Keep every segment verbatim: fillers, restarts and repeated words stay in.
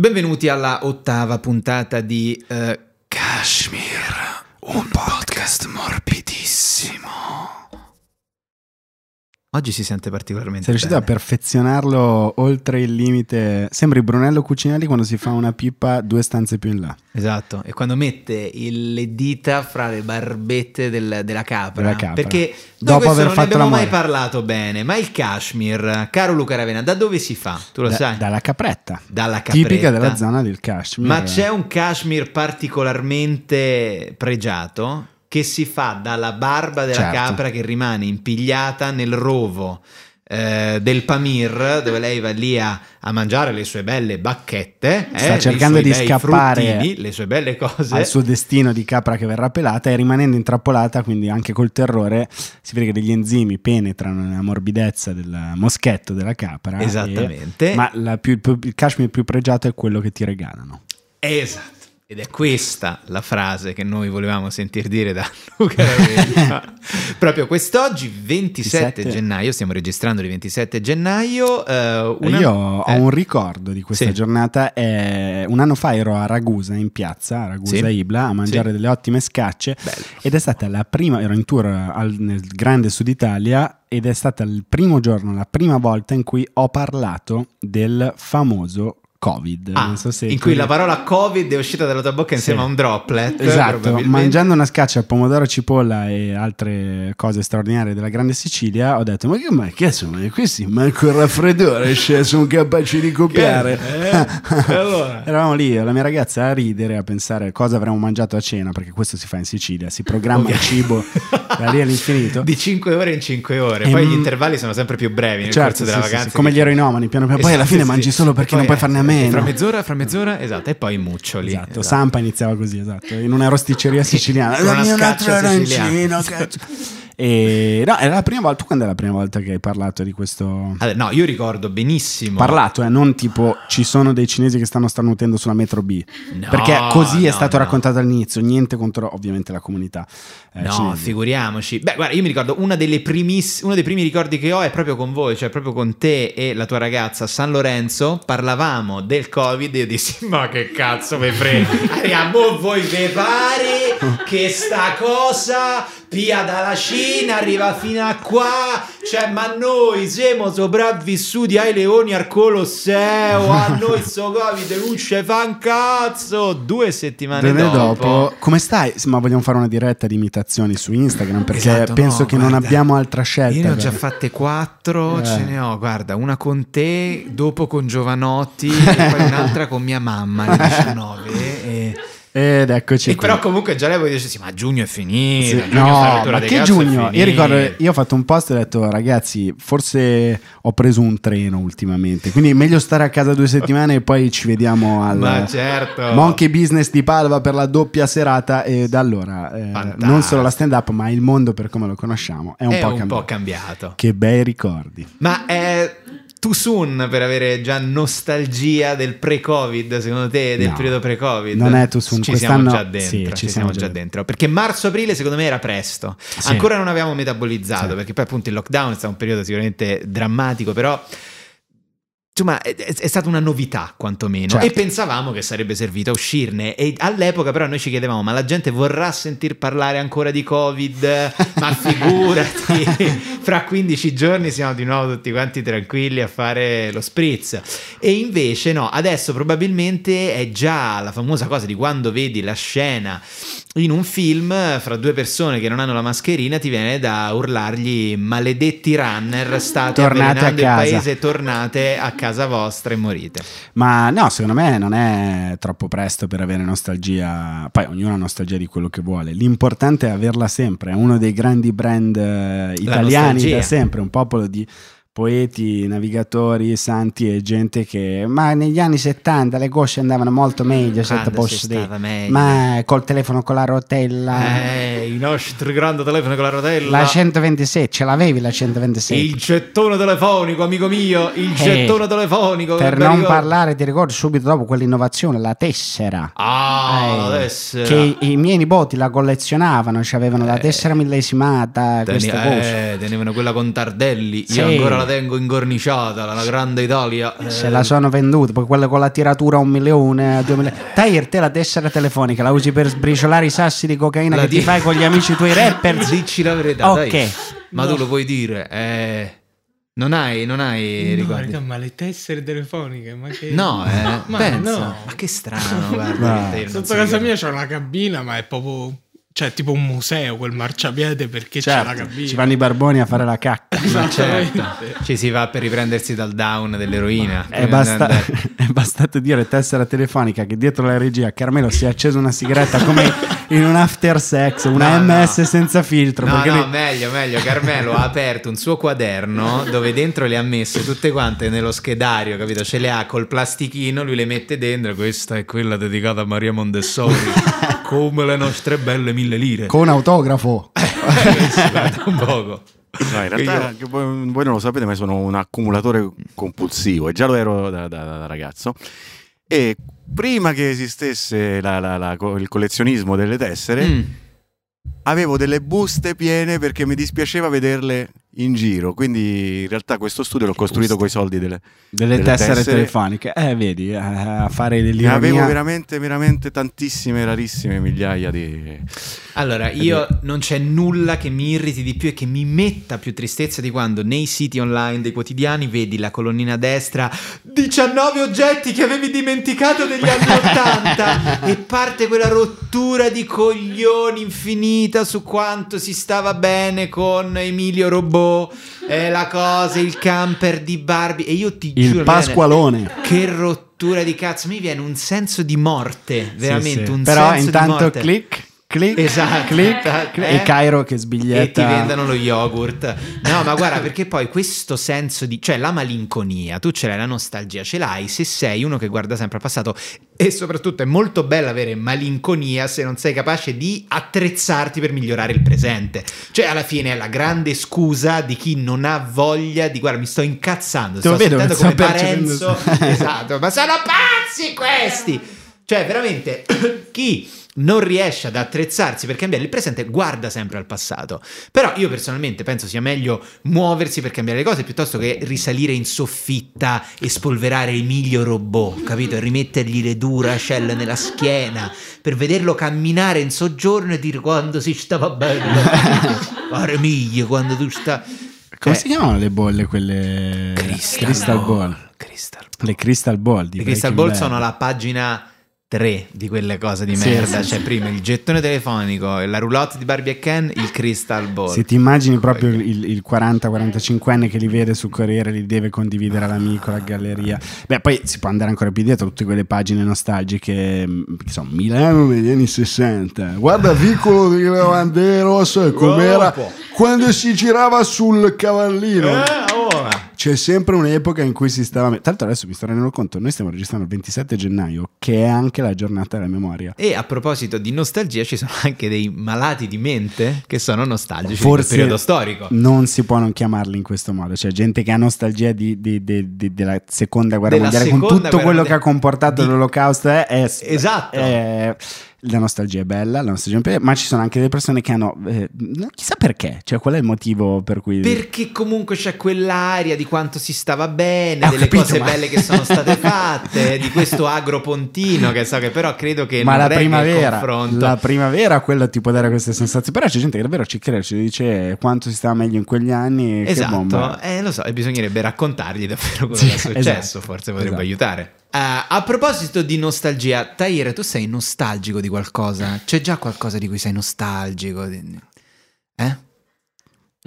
Benvenuti alla ottava puntata di uh, Kashmir, un podcast morbidissimo. Oggi si sente particolarmente Sei riuscito bene. a perfezionarlo oltre il limite. Sembri Brunello Cucinelli quando si fa una pipa due stanze più in là. Esatto, e quando mette il, le dita fra le barbette del, della, capra, della capra. Perché dopo aver non fatto abbiamo l'amore. mai parlato bene. Ma il Kashmir, caro Luca Ravenna, da dove si fa? Tu lo da, sai? Dalla capretta. Dalla capretta. Tipica della zona del Kashmir. Ma c'è un Kashmir particolarmente pregiato che si fa dalla barba della certo. capra che rimane impigliata nel rovo eh, del Pamir, dove lei va lì a, a mangiare le sue belle bacchette, sta eh, cercando di scappare fruttini, le sue belle cose, al suo destino di capra che verrà pelata, e rimanendo intrappolata, quindi anche col terrore, si vede che degli enzimi penetrano nella morbidezza del moschetto della capra. Esattamente. E, ma la più, il cashmere più pregiato è quello che ti regalano. Esatto. Ed è questa la frase che noi volevamo sentir dire da Luca Ravenna. Proprio quest'oggi, ventisette gennaio, stiamo registrando il ventisette gennaio. Eh, una... Io ho eh. un ricordo di questa sì. giornata. Eh, un anno fa ero a Ragusa, in piazza, a Ragusa sì. Ibla, a mangiare sì. delle ottime scacce. Bello. Ed è stata la prima, ero in tour al, nel grande sud Italia, ed è stata il primo giorno, la prima volta in cui ho parlato del famoso Covid, ah, non so se in cui la parola Covid è uscita dalla tua bocca insieme sì. a un droplet. Esatto, mangiando una scaccia al pomodoro, cipolla e altre cose straordinarie della Grande Sicilia, ho detto: ma che ma che sono questi? Manco il raffreddore, cioè, sono capaci di copiare. Eh, allora. Eravamo lì, la mia ragazza a ridere, a pensare cosa avremmo mangiato a cena, perché questo si fa in Sicilia, si programma okay. il cibo da lì all'infinito. Di cinque ore in cinque ore, e poi m- gli intervalli sono sempre più brevi nel certo, corso della sì, vacanza. Sì, sì. Come gli eroinomani, piano piano, poi esatto, alla fine sì, mangi solo perché non puoi farne a meno. Meno. Fra mezz'ora, fra mezz'ora, esatto, e poi muccioli. Esatto, esatto. Sampa iniziava così, esatto, in una rosticceria siciliana. Una scaccia siciliana. E no, era la prima volta. Tu quando è la prima volta che hai parlato di questo? Allora, no, io ricordo benissimo. Parlato, eh, non tipo ci sono dei cinesi che stanno starnutendo sulla metro B. No, perché così no, è stato no. raccontato all'inizio, niente contro ovviamente la comunità. Eh, no, cinesi. Figuriamoci. Beh, guarda, io mi ricordo una delle primiss- uno dei primi ricordi che ho è proprio con voi, cioè proprio con te e la tua ragazza a San Lorenzo. Parlavamo del Covid e io dissi: ma che cazzo ve frega? Boh, voi ve pare che sta cosa pia dalla Cina, arriva fino a qua, cioè, ma noi siamo sopravvissuti ai leoni al Colosseo, a noi sto Covid non ce fa un cazzo. Due settimane dopo. dopo come stai? Ma vogliamo fare una diretta di imitazioni su Instagram, perché esatto, penso no, che guarda, non abbiamo altra scelta. Io ne ho già fatte quattro, eh. ce ne ho, guarda, una con te, dopo con Giovanotti e poi un'altra con mia mamma alle diciannove e... Ed eccoci. E qui. Però comunque già lei voi dice: sì, ma giugno è finito. Sì, giugno no, ma che giugno? Io ricordo, io ho fatto un post e ho detto: ragazzi, forse ho preso un treno ultimamente, quindi è meglio stare a casa due settimane e poi ci vediamo al ma certo. Monkey Business di Padova per la doppia serata. E da allora eh, non solo la stand up, ma il mondo per come lo conosciamo è un, è po, un cambiato. po' cambiato. Che bei ricordi. Ma è too soon per avere già nostalgia del pre-Covid, secondo te, del no, periodo pre-Covid? Non è too soon. Ci Quest'anno... siamo già dentro, sì, ci, ci siamo, siamo già dentro. Perché marzo-aprile secondo me era presto. Sì. Ancora non avevamo metabolizzato, sì. perché poi appunto il lockdown è stato un periodo sicuramente drammatico, però insomma è, è stata una novità quantomeno. Certo. E pensavamo che sarebbe servito a uscirne, e all'epoca però noi ci chiedevamo: ma la gente vorrà sentir parlare ancora di Covid? Ma figurati! Fra quindici giorni siamo di nuovo tutti quanti tranquilli a fare lo spritz. E invece no, adesso probabilmente è già la famosa cosa di quando vedi la scena in un film fra due persone che non hanno la mascherina, ti viene da urlargli: maledetti runner, state avvelenando il paese, tornate a casa vostra e morite. Ma no, secondo me non è troppo presto per avere nostalgia. Poi ognuno ha nostalgia di quello che vuole, l'importante è averla sempre. È uno dei grandi brand eh, italiani da sempre, un popolo di poeti, navigatori, santi e gente che, ma negli anni settanta le cose andavano molto meglio, posso dire. Meglio. Ma col telefono con la rotella, eh, il nostro grande telefono con la rotella, la centoventisei, ce l'avevi la centoventisei, il gettone telefonico, amico mio, il eh, gettone telefonico, per non ricordo. parlare, ti ricordo subito dopo quell'innovazione, la tessera, ah, eh, la tessera. Che i miei nipoti la collezionavano, cioè avevano eh, la tessera millesimata, tenevano eh, quella con Tardelli, sì. io ancora la tengo incorniciata, la grande Italia. Eh. Se la sono venduta, poi quella con la tiratura a un milione, a due milioni. Taglier, te la tessera telefonica la usi per sbriciolare i sassi di cocaina la che ti... ti fai con gli amici tuoi rapper. Dici la verità, ok. Dai. Ma no, tu lo puoi dire, eh... Non hai, non hai no, raga, ma le tessere telefoniche, ma che... No, eh, no, ma, pensa, no. Ma che strano, guarda. No. Sotto casa mia c'è una cabina, ma è proprio... Cioè, tipo un museo quel marciapiede, perché certo, c'è la cabina. Ci vanno i barboni a fare la cacca. Ma certo. Ci si va per riprendersi dal down dell'eroina. È, basta... è bastato dire tessera telefonica che dietro la regia Carmelo si è acceso una sigaretta come in un after sex, una no, M S no, senza filtro. No, no, lui... meglio, meglio. Carmelo ha aperto un suo quaderno dove dentro le ha messe tutte quante nello schedario, capito? Ce le ha col plastichino, lui le mette dentro. Questa è quella dedicata a Maria Montessori. Come le nostre belle mille lire. Con autografo. Un poco. No, in realtà io... voi non lo sapete, ma sono un accumulatore compulsivo e già lo ero da, da, da ragazzo. E prima che esistesse la, la, la, il collezionismo delle tessere, mm. avevo delle buste piene perché mi dispiaceva vederle in giro. Quindi in realtà questo studio l'ho costruito coi soldi delle, delle, delle tessere, tessere telefoniche. Eh, vedi, a fare delle linee. Avevo veramente, veramente tantissime, rarissime migliaia di. Allora, io di... non c'è nulla che mi irriti di più e che mi metta più tristezza di quando nei siti online dei quotidiani vedi la colonnina a destra diciannove oggetti che avevi dimenticato degli anni ottanta e parte quella rottura di coglioni infinita su quanto si stava bene con Emilio Robot. È la cosa, il camper di Barbie. E io ti il giuro, Pasqualone, che rottura di cazzo. Mi viene un senso di morte, veramente, sì, sì. Un però senso intanto di morte. Click, click, esatto, click, click. Eh? E Cairo che sbiglietta. E ti vendano lo yogurt. No, ma guarda, perché poi questo senso di, cioè la malinconia, tu ce l'hai, la nostalgia ce l'hai se sei uno che guarda sempre al passato. E soprattutto è molto bello avere malinconia se non sei capace di attrezzarti per migliorare il presente. Cioè alla fine è la grande scusa di chi non ha voglia di, guarda mi sto incazzando, sto sentendo come Parenzo, esatto, ma sono pazzi questi. Cioè veramente chi non riesce ad attrezzarsi per cambiare il presente guarda sempre al passato. Però io personalmente penso sia meglio muoversi per cambiare le cose piuttosto che risalire in soffitta e spolverare Emilio Robot, capito? E rimettergli le Duracell nella schiena per vederlo camminare in soggiorno e dire quando si stava bello. Armiglio, quando tu sta... Come eh. si chiamano le bolle quelle? Crystal, Crystal Ball, Ball. Crystal Ball. Le Crystal Ball di Le Crystal Ball sono la pagina... Tre di quelle cose di merda, sì, cioè sì, prima il gettone telefonico, la roulotte di Barbie e Ken, il Crystal Ball. Se ti immagini proprio il, il quaranta quarantacinquenne che li vede sul Corriere, li deve condividere all'amico, alla galleria. Beh, poi si può andare ancora più dietro, tutte quelle pagine nostalgiche, insomma, Milano negli anni sessanta. Guarda Vicolo di Lavanderos com'era quando si girava sul cavallino. Eh, ora. C'è sempre un'epoca in cui si stava... Tra l'altro adesso mi sto rendendo conto, noi stiamo registrando il ventisette gennaio, che è anche la giornata della memoria. E a proposito di nostalgia, ci sono anche dei malati di mente che sono nostalgici del periodo storico. Non si può non chiamarli in questo modo. C'è gente che ha nostalgia di, di, di, di, della seconda guerra della mondiale, seconda con tutto guerra... quello che ha comportato di... l'olocausto. È, è, esatto. È... La nostalgia è bella, la nostalgia è bella, ma ci sono anche delle persone che hanno eh, chissà perché, cioè qual è il motivo per cui. Perché comunque c'è quell'aria di quanto si stava bene, ho delle capito, cose ma... belle che sono state fatte, di questo agropontino che so che però credo che ma non la primavera, il confronto. La primavera quello ti può dare queste sensazioni, però c'è gente che davvero ci crede, ci dice quanto si stava meglio in quegli anni, esatto, che bomba. Eh, lo so, e bisognerebbe raccontargli davvero quello sì, che è successo, esatto, forse potrebbe esatto aiutare. Uh, a proposito di nostalgia, Tahir, tu sei nostalgico di qualcosa? C'è già qualcosa di cui sei nostalgico? Eh?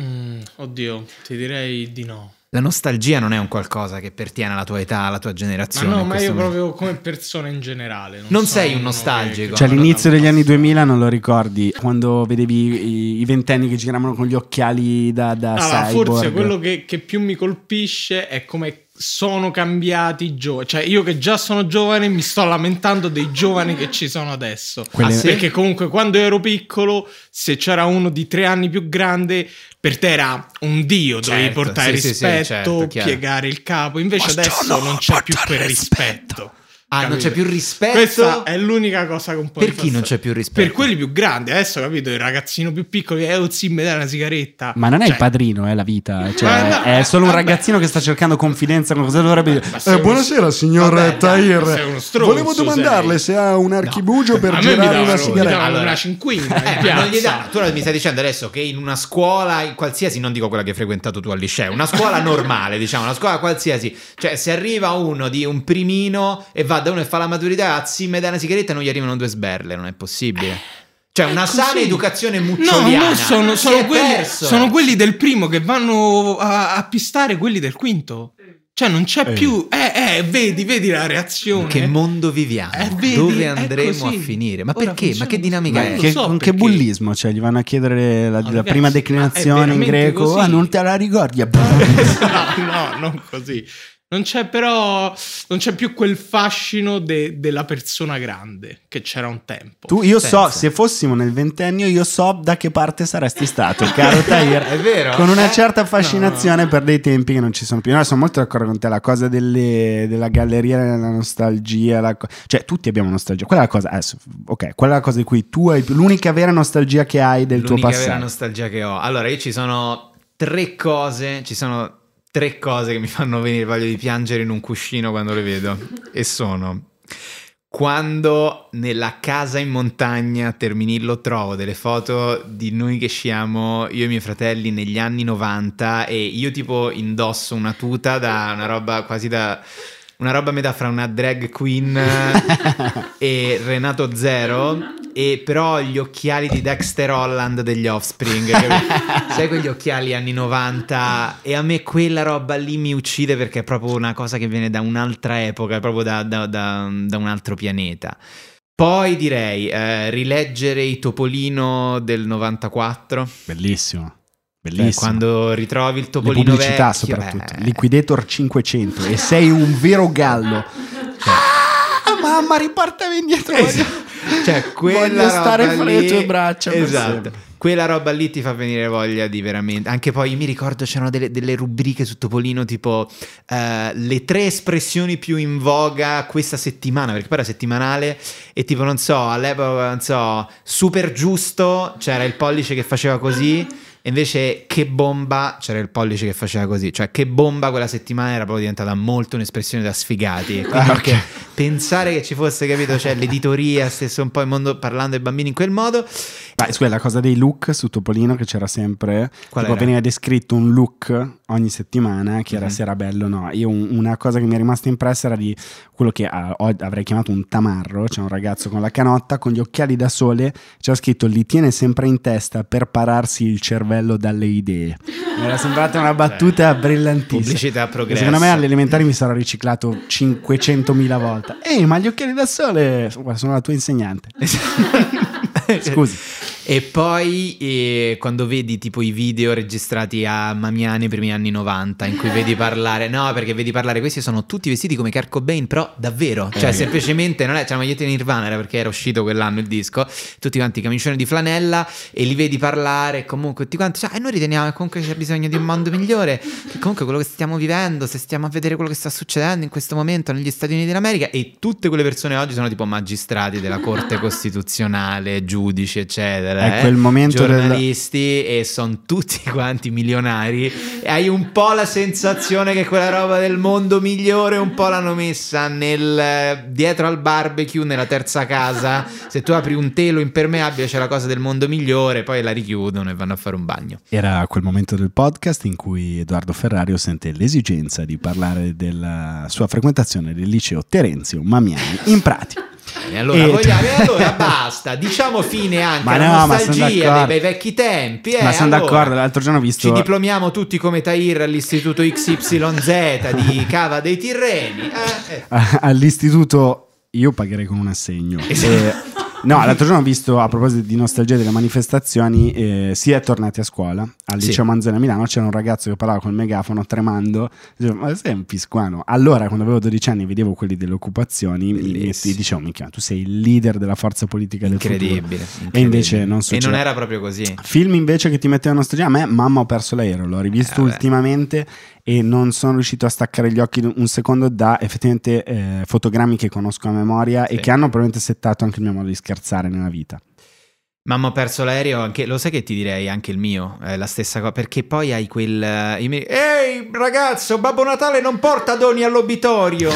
Mm, oddio, ti direi di no. La nostalgia non è un qualcosa che pertiene alla tua età, alla tua generazione. Ma no, ma io momento proprio come persona in generale. Non, non so, sei un nostalgico. Cioè all'inizio degli anni duemila non lo ricordi? Quando vedevi i, i ventenni che giravano con gli occhiali da, da allora, cyborg. Forse quello che, che più mi colpisce è come sono cambiati i giovani, cioè io che già sono giovane mi sto lamentando dei giovani che ci sono adesso. Quelle... ah, sì? Perché comunque quando ero piccolo, se c'era uno di tre anni più grande, per te era un dio, certo, dovevi portare sì, rispetto, sì, sì, certo, piegare il capo, invece adesso non c'è più quel rispetto. rispetto. Ah, capito? Non c'è più rispetto. Questa è l'unica cosa che un po' per chi non c'è più rispetto? Per quelli più grandi, adesso capito, il ragazzino più piccolo che è un zim dai una sigaretta. Ma non è cioè... il padrino, è la vita, cioè, no, è solo un vabbè. ragazzino che sta cercando confidenza con cosa dovrebbe dire. Eh, buonasera signor vabbè, Tahir. Dai, stronzo, volevo domandarle sei. se ha un archibugio no. per girare una sigaretta. Allora, una cinquina, eh, non gli dà. Tu mi stai dicendo adesso che in una scuola in qualsiasi, non dico quella che hai frequentato tu al liceo, una scuola normale, diciamo, una scuola qualsiasi, cioè se arriva uno di un primino e va da uno e fa la maturità, azzi, mi dai una sigaretta, non gli arrivano due sberle, non è possibile. Cioè, una sana educazione muccioliana. No, no, sono, sono, quelli, sono quelli del primo che vanno a, a pistare quelli del quinto. Cioè, non c'è eh. più. Eh, eh, vedi, vedi la reazione. Che mondo viviamo? Eh, vedi, dove andremo a finire? Ma Ora perché? Funziona. Ma che dinamica ma è? Che, so che bullismo? Cioè, gli vanno a chiedere la, la prima declinazione in greco. Ah, non te la ricordi? no, no, non così. Non c'è però, non c'è più quel fascino de, della persona grande che c'era un tempo. Tu, io Senza. so, se fossimo nel ventennio, io so da che parte saresti stato, caro Tahir. È vero. Con una certa affascinazione no. per dei tempi che non ci sono più. No, sono molto d'accordo con te, la cosa delle, della galleria, della nostalgia. La co- cioè, tutti abbiamo nostalgia. Quella è la cosa, adesso, ok, quella è la cosa di cui tu hai l'unica vera nostalgia che hai del l'unica tuo passato. L'unica vera nostalgia che ho. Allora, io ci sono tre cose, ci sono... Tre cose che mi fanno venire voglia di piangere in un cuscino quando le vedo. E sono quando nella casa in montagna a Terminillo trovo delle foto di noi che sciamo, io e i miei fratelli, negli anni novanta, e io tipo indosso una tuta da una roba quasi da... una roba a metà fra una drag queen e Renato Zero, e però gli occhiali di Dexter Holland degli Offspring, sai quegli occhiali anni novanta, e a me quella roba lì mi uccide perché è proprio una cosa che viene da un'altra epoca, proprio da, da, da, da un altro pianeta. Poi direi eh, rileggere i Topolino del novantaquattro, bellissimo. Bellissimo. Beh, quando ritrovi il Topolino, le pubblicità vecchio, soprattutto, beh. Liquidator cinquecento e sei un vero gallo. Cioè. Ah, mamma, ripartami indietro. Esatto. Cioè, quella voglio stare fra le tue braccia. Esatto. Quella roba lì ti fa venire voglia di veramente... Anche poi io mi ricordo c'erano delle, delle rubriche su Topolino tipo uh, le tre espressioni più in voga questa settimana, perché poi era settimanale, e tipo non so, all'epoca non so, super giusto, c'era il pollice che faceva così, e invece che bomba c'era il pollice che faceva così. Cioè che bomba quella settimana era proprio diventata molto un'espressione da sfigati. Quindi ah, okay. Pensare che ci fosse, capito, cioè l'editoria stesso un po' il mondo parlando ai bambini in quel modo. Ma scusa, la cosa dei look su Topolino che c'era sempre, qual tipo era? Veniva descritto un look ogni settimana che era uh-huh. se era bello o no. Io una cosa che mi è rimasta impressa era di quello che ah, avrei chiamato un tamarro, cioè un ragazzo con la canotta, con gli occhiali da sole, c'era scritto li tiene sempre in testa per pararsi il cervello dalle idee. Mi era sembrata una battuta brillantissima. Pubblicità progresso. Secondo me all'elementare mi sarò riciclato cinquecentomila volte. Ehi, ma gli occhiali da sole sono la tua insegnante. Scusi. E poi eh, quando vedi tipo i video registrati a Mamiani, primi anni novanta, in cui vedi parlare, no, perché vedi parlare, questi sono tutti vestiti come Kurt Cobain, però davvero, cioè eh. semplicemente non è, c'è la maglietta di Nirvana, era perché era uscito quell'anno il disco, tutti quanti camicioni di flanella, e li vedi parlare comunque tutti quanti, cioè, e noi riteniamo che comunque c'è bisogno di un mondo migliore, che comunque quello che stiamo vivendo, se stiamo a vedere quello che sta succedendo in questo momento negli Stati Uniti d'America, e tutte quelle persone oggi sono tipo magistrati della Corte Costituzionale, giudici eccetera, è quel momento, eh, giornalisti della... e sono tutti quanti milionari, e hai un po' la sensazione che quella roba del mondo migliore un po' l'hanno messa nel dietro al barbecue nella terza casa, se tu apri un telo impermeabile c'è la cosa del mondo migliore, poi la richiudono e vanno a fare un bagno. Era quel momento del podcast in cui Edoardo Ferrario sente l'esigenza di parlare della sua frequentazione del liceo Terenzio Mamiani in pratica. E allora, e... vogliamo, e allora basta, diciamo fine anche ma alla no, nostalgia dei bei vecchi tempi, eh, ma sono allora, d'accordo, l'altro giorno ho visto ci diplomiamo tutti come Tahir all'istituto X Y Z di Cava dei Tirreni, eh, eh. all'istituto io pagherei con un assegno, esatto. E... No, l'altro giorno ho visto, a proposito di nostalgia delle manifestazioni, eh, si è tornati a scuola al liceo sì. Manzoni a Milano. C'era un ragazzo che parlava col megafono tremando, diceva, ma sei un piscuano. Allora quando avevo dodici anni vedevo quelli delle occupazioni e dicevo, minchia, tu sei il leader della forza politica del futuro. Incredibile. E invece non succede. E non era proprio così. Film invece che ti mettevano nostalgia, a me Mamma ho perso l'aereo, l'ho rivisto eh, ultimamente e non sono riuscito a staccare gli occhi un secondo da effettivamente eh, fotogrammi che conosco a memoria sì. e che hanno probabilmente settato anche il mio modo di scherzare nella vita. Mamma ho perso l'aereo, anche, lo sai che ti direi anche il mio, è la stessa cosa, perché poi hai quel... Eh, miei, ehi ragazzo, Babbo Natale non porta doni all'obitorio!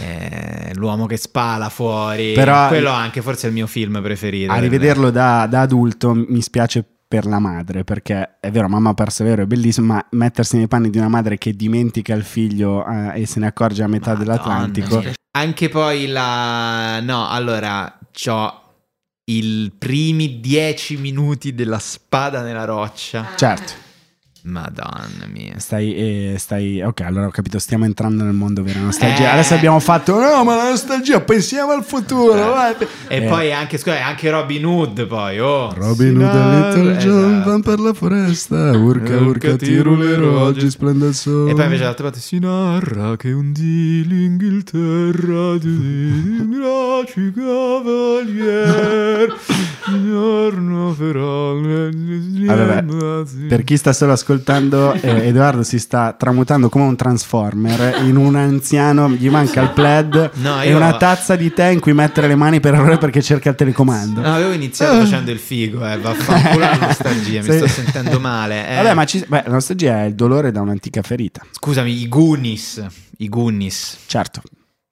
Eh, l'uomo che spala fuori, però, quello anche forse è il mio film preferito. A rivederlo da, da adulto mi spiace per la madre, perché è vero, Mamma ha perso l'aereo è bellissimo, ma mettersi nei panni di una madre che dimentica il figlio eh, e se ne accorge a metà Madonna, dell'Atlantico sì. Anche poi la... no, allora c'ho i primi dieci minuti della Spada nella roccia. Certo. Madonna mia. Stai, eh, stai... Ok, allora ho capito, stiamo entrando nel mondo della nostalgia. Eh. Adesso abbiamo fatto, no, ma la nostalgia, pensiamo al futuro. Eh. E eh. poi anche, scusa, anche Robin Hood poi, oh. Robin Hood e Little John van per la foresta, urca, urca, ti rulerò, oggi splende il sole. E poi invece l'altra parte, si narra che un dì l'Inghilterra di braci cavalier. Allora, per chi sta solo ascoltando, ascoltando eh, Edoardo si sta tramutando come un transformer in un anziano, gli manca il plaid no, e una tazza di tè in cui mettere le mani per errore perché cerca il telecomando. No, avevo iniziato facendo il figo, eh, vaffanculo la nostalgia, mi sì. sto sentendo male eh. Vabbè, ma ci, beh, la nostalgia è il dolore da un'antica ferita. Scusami, i Goonies, i Goonies certo,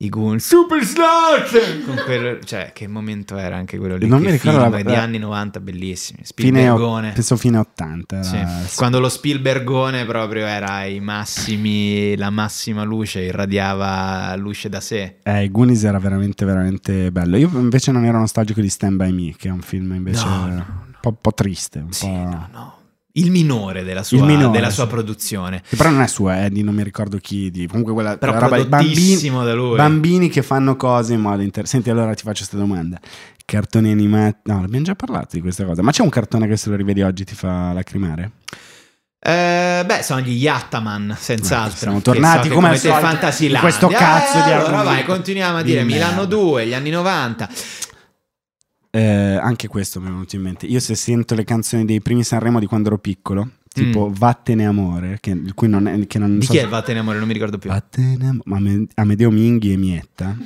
i Goonies Super Slot con quel, cioè che momento era anche quello lì, non che mi ricordo film, la... degli anni novanta bellissimi. Spielbergone fine, penso fine ottanta era... sì. Quando lo Spielbergone proprio era ai massimi, la massima luce, irradiava luce da sé. Eh, Goonies era veramente veramente bello. Io invece non ero nostalgico di Stand By Me, che è un film invece no, no, no. un po', un po' triste un sì, po'... no no il minore della sua, minore, della sua sì. produzione, che però non è sua, eh, di non mi ricordo chi di, comunque quella, però quella roba prodottissimo da lui. Bambini che fanno cose in modo inter... Senti, allora ti faccio questa domanda, cartoni animati, no, abbiamo già parlato di questa cosa, ma c'è un cartone che se lo rivedi oggi ti fa lacrimare? Eh, beh, sono gli Yattaman, senz'altro. Eh, siamo tornati so come, come Fantasyland, questo cazzo eh, di allora argomento. Vai, continuiamo a dire di Milano due, gli anni novanta. Eh, anche questo mi è venuto in mente. Io se sento le canzoni dei primi Sanremo di quando ero piccolo, tipo mm. Vattene Amore, che, il cui non è, che non di so chi è Vattene Amore, non mi ricordo più. Vattene Amore, Amedeo Minghi e Mietta.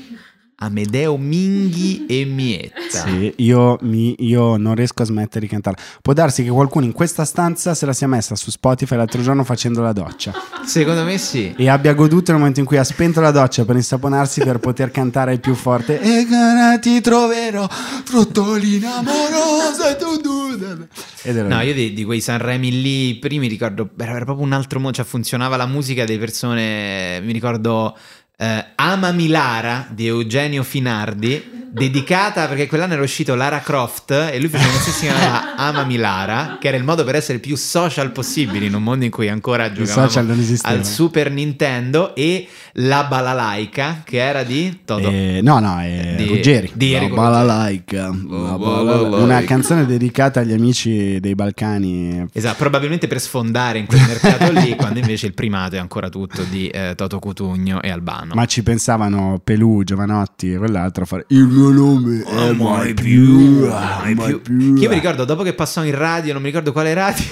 Amedeo Minghi e Mietta. Sì, io, mi, io non riesco a smettere di cantarla. Può darsi che qualcuno in questa stanza se la sia messa su Spotify l'altro giorno facendo la doccia. Secondo me sì. E abbia goduto il momento in cui ha spento la doccia per insaponarsi per poter cantare più forte. E cara ti troverò, frottolina amorosa. Tu, tu, tu. Ed no, io di, di quei Sanremi lì primi ricordo, era proprio un altro modo, cioè funzionava la musica delle persone, mi ricordo... Uh, Amami Lara di Eugenio Finardi, dedicata perché quell'anno era uscito Lara Croft e lui faceva una stessa chiamata Amami Lara, che era il modo per essere più social possibile in un mondo in cui ancora giocavamo al Super Nintendo. E la Balalaica, che era di Toto eh, no no eh, di, Ruggeri di la Balalaica, la Balalaica, una canzone dedicata agli amici dei Balcani, esatto, probabilmente per sfondare in quel mercato lì, quando invece il primato è ancora tutto di eh, Toto Cutugno e Albano. No. Ma ci pensavano Pelù, Giovanotti e quell'altro a fare il mio nome è mai più, mai più. più. Che io mi ricordo dopo che passò in radio, non mi ricordo quale radio,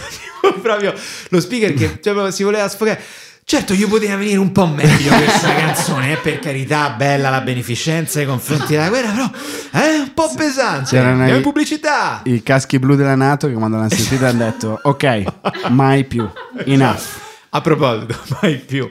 proprio lo speaker che cioè, si voleva sfogare. Certo, io poteva venire un po' meglio questa canzone, eh, per carità, bella la beneficenza nei confronti della guerra, però è eh, un po' pesante. C'erano i, pubblicità. I caschi blu della NATO che quando l'hanno sentita hanno detto ok, mai più, enough. A proposito, mai più.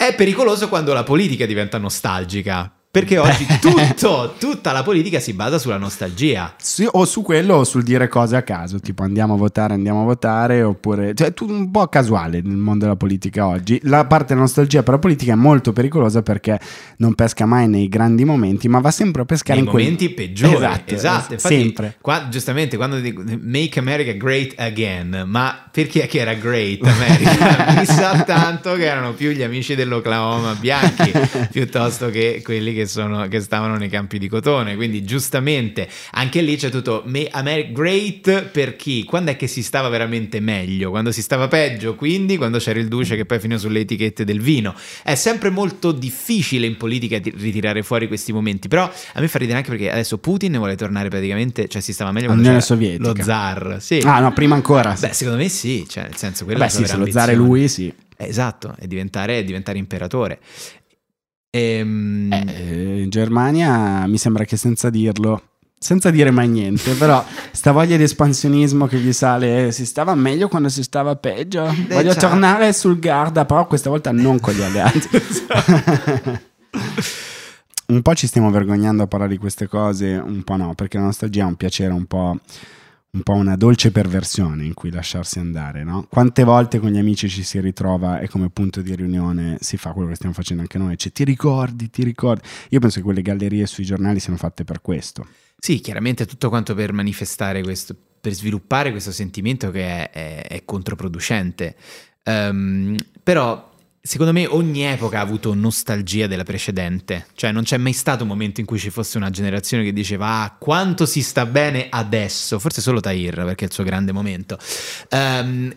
È pericoloso quando la politica diventa nostalgica, perché oggi tutto, tutta la politica si basa sulla nostalgia. Sì, o su quello o sul dire cose a caso, tipo andiamo a votare, andiamo a votare, oppure... Cioè, tutto un po' casuale nel mondo della politica oggi. La parte della nostalgia per la politica è molto pericolosa perché non pesca mai nei grandi momenti, ma va sempre a pescare nei in momenti quelli... peggiori. Esatto, esatto. Infatti, sempre. Qua, giustamente, quando dico Make America Great Again, ma perché è che era Great America? Mi sa tanto che erano più gli amici dell'Oklahoma bianchi piuttosto che quelli che sono, che stavano nei campi di cotone, quindi giustamente anche lì c'è tutto me- Amer- great per chi? Quando è che si stava veramente meglio? Quando si stava peggio? Quindi quando c'era il duce che poi finiva sulle etichette del vino. È sempre molto difficile in politica di- ritirare fuori questi momenti, però a me fa ridere anche perché adesso Putin vuole tornare praticamente, cioè si stava meglio quando Unione c'era Sovietica. Lo zar, sì. Ah no, prima ancora. Beh, secondo me sì, cioè nel senso quella Beh, sì, se lo zar è lui, sì. Esatto, è diventare, è diventare imperatore. Ehm... Eh, in Germania mi sembra che senza dirlo, senza dire mai niente, però sta voglia di espansionismo che gli sale, si stava meglio quando si stava peggio. De Voglio ciao. tornare sul Garda, però questa volta non con gli alleati. Un po' ci stiamo vergognando a parlare di queste cose, un po' no, perché la nostalgia è un piacere un po'... un po' una dolce perversione in cui lasciarsi andare, no? Quante volte con gli amici ci si ritrova e come punto di riunione si fa quello che stiamo facendo anche noi, cioè ti ricordi, ti ricordi. Io penso che quelle gallerie sui giornali siano fatte per questo. Sì, chiaramente tutto quanto per manifestare questo, per sviluppare questo sentimento che è, è, è controproducente. Um, però... Secondo me ogni epoca ha avuto nostalgia della precedente, cioè non c'è mai stato un momento in cui ci fosse una generazione che diceva ah, quanto si sta bene adesso, forse solo Tahir perché è il suo grande momento. Um,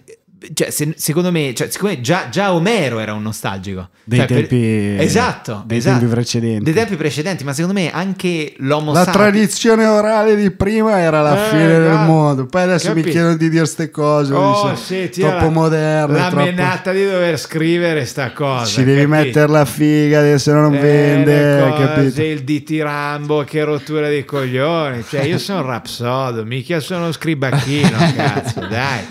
Cioè, se, secondo me, cioè, siccome già, già Omero era un nostalgico dei cioè, tempi per... esatto, dei esatto. tempi precedenti, dei tempi precedenti, ma secondo me anche l'Homo la sapiens, tradizione orale di prima era la eh, fine no. del mondo. Poi adesso Capito? mi chiedono di dire ste cose, oh, dice, sì, troppo la, moderne, la troppo... menata di dover scrivere sta cosa. Ci devi capito? mettere la figa, se no non eh, vende, cose, capito? Il D T Rambo, che rottura di coglioni. Cioè, io sono rapsodo, mica sono scribacchino, cazzo, dai.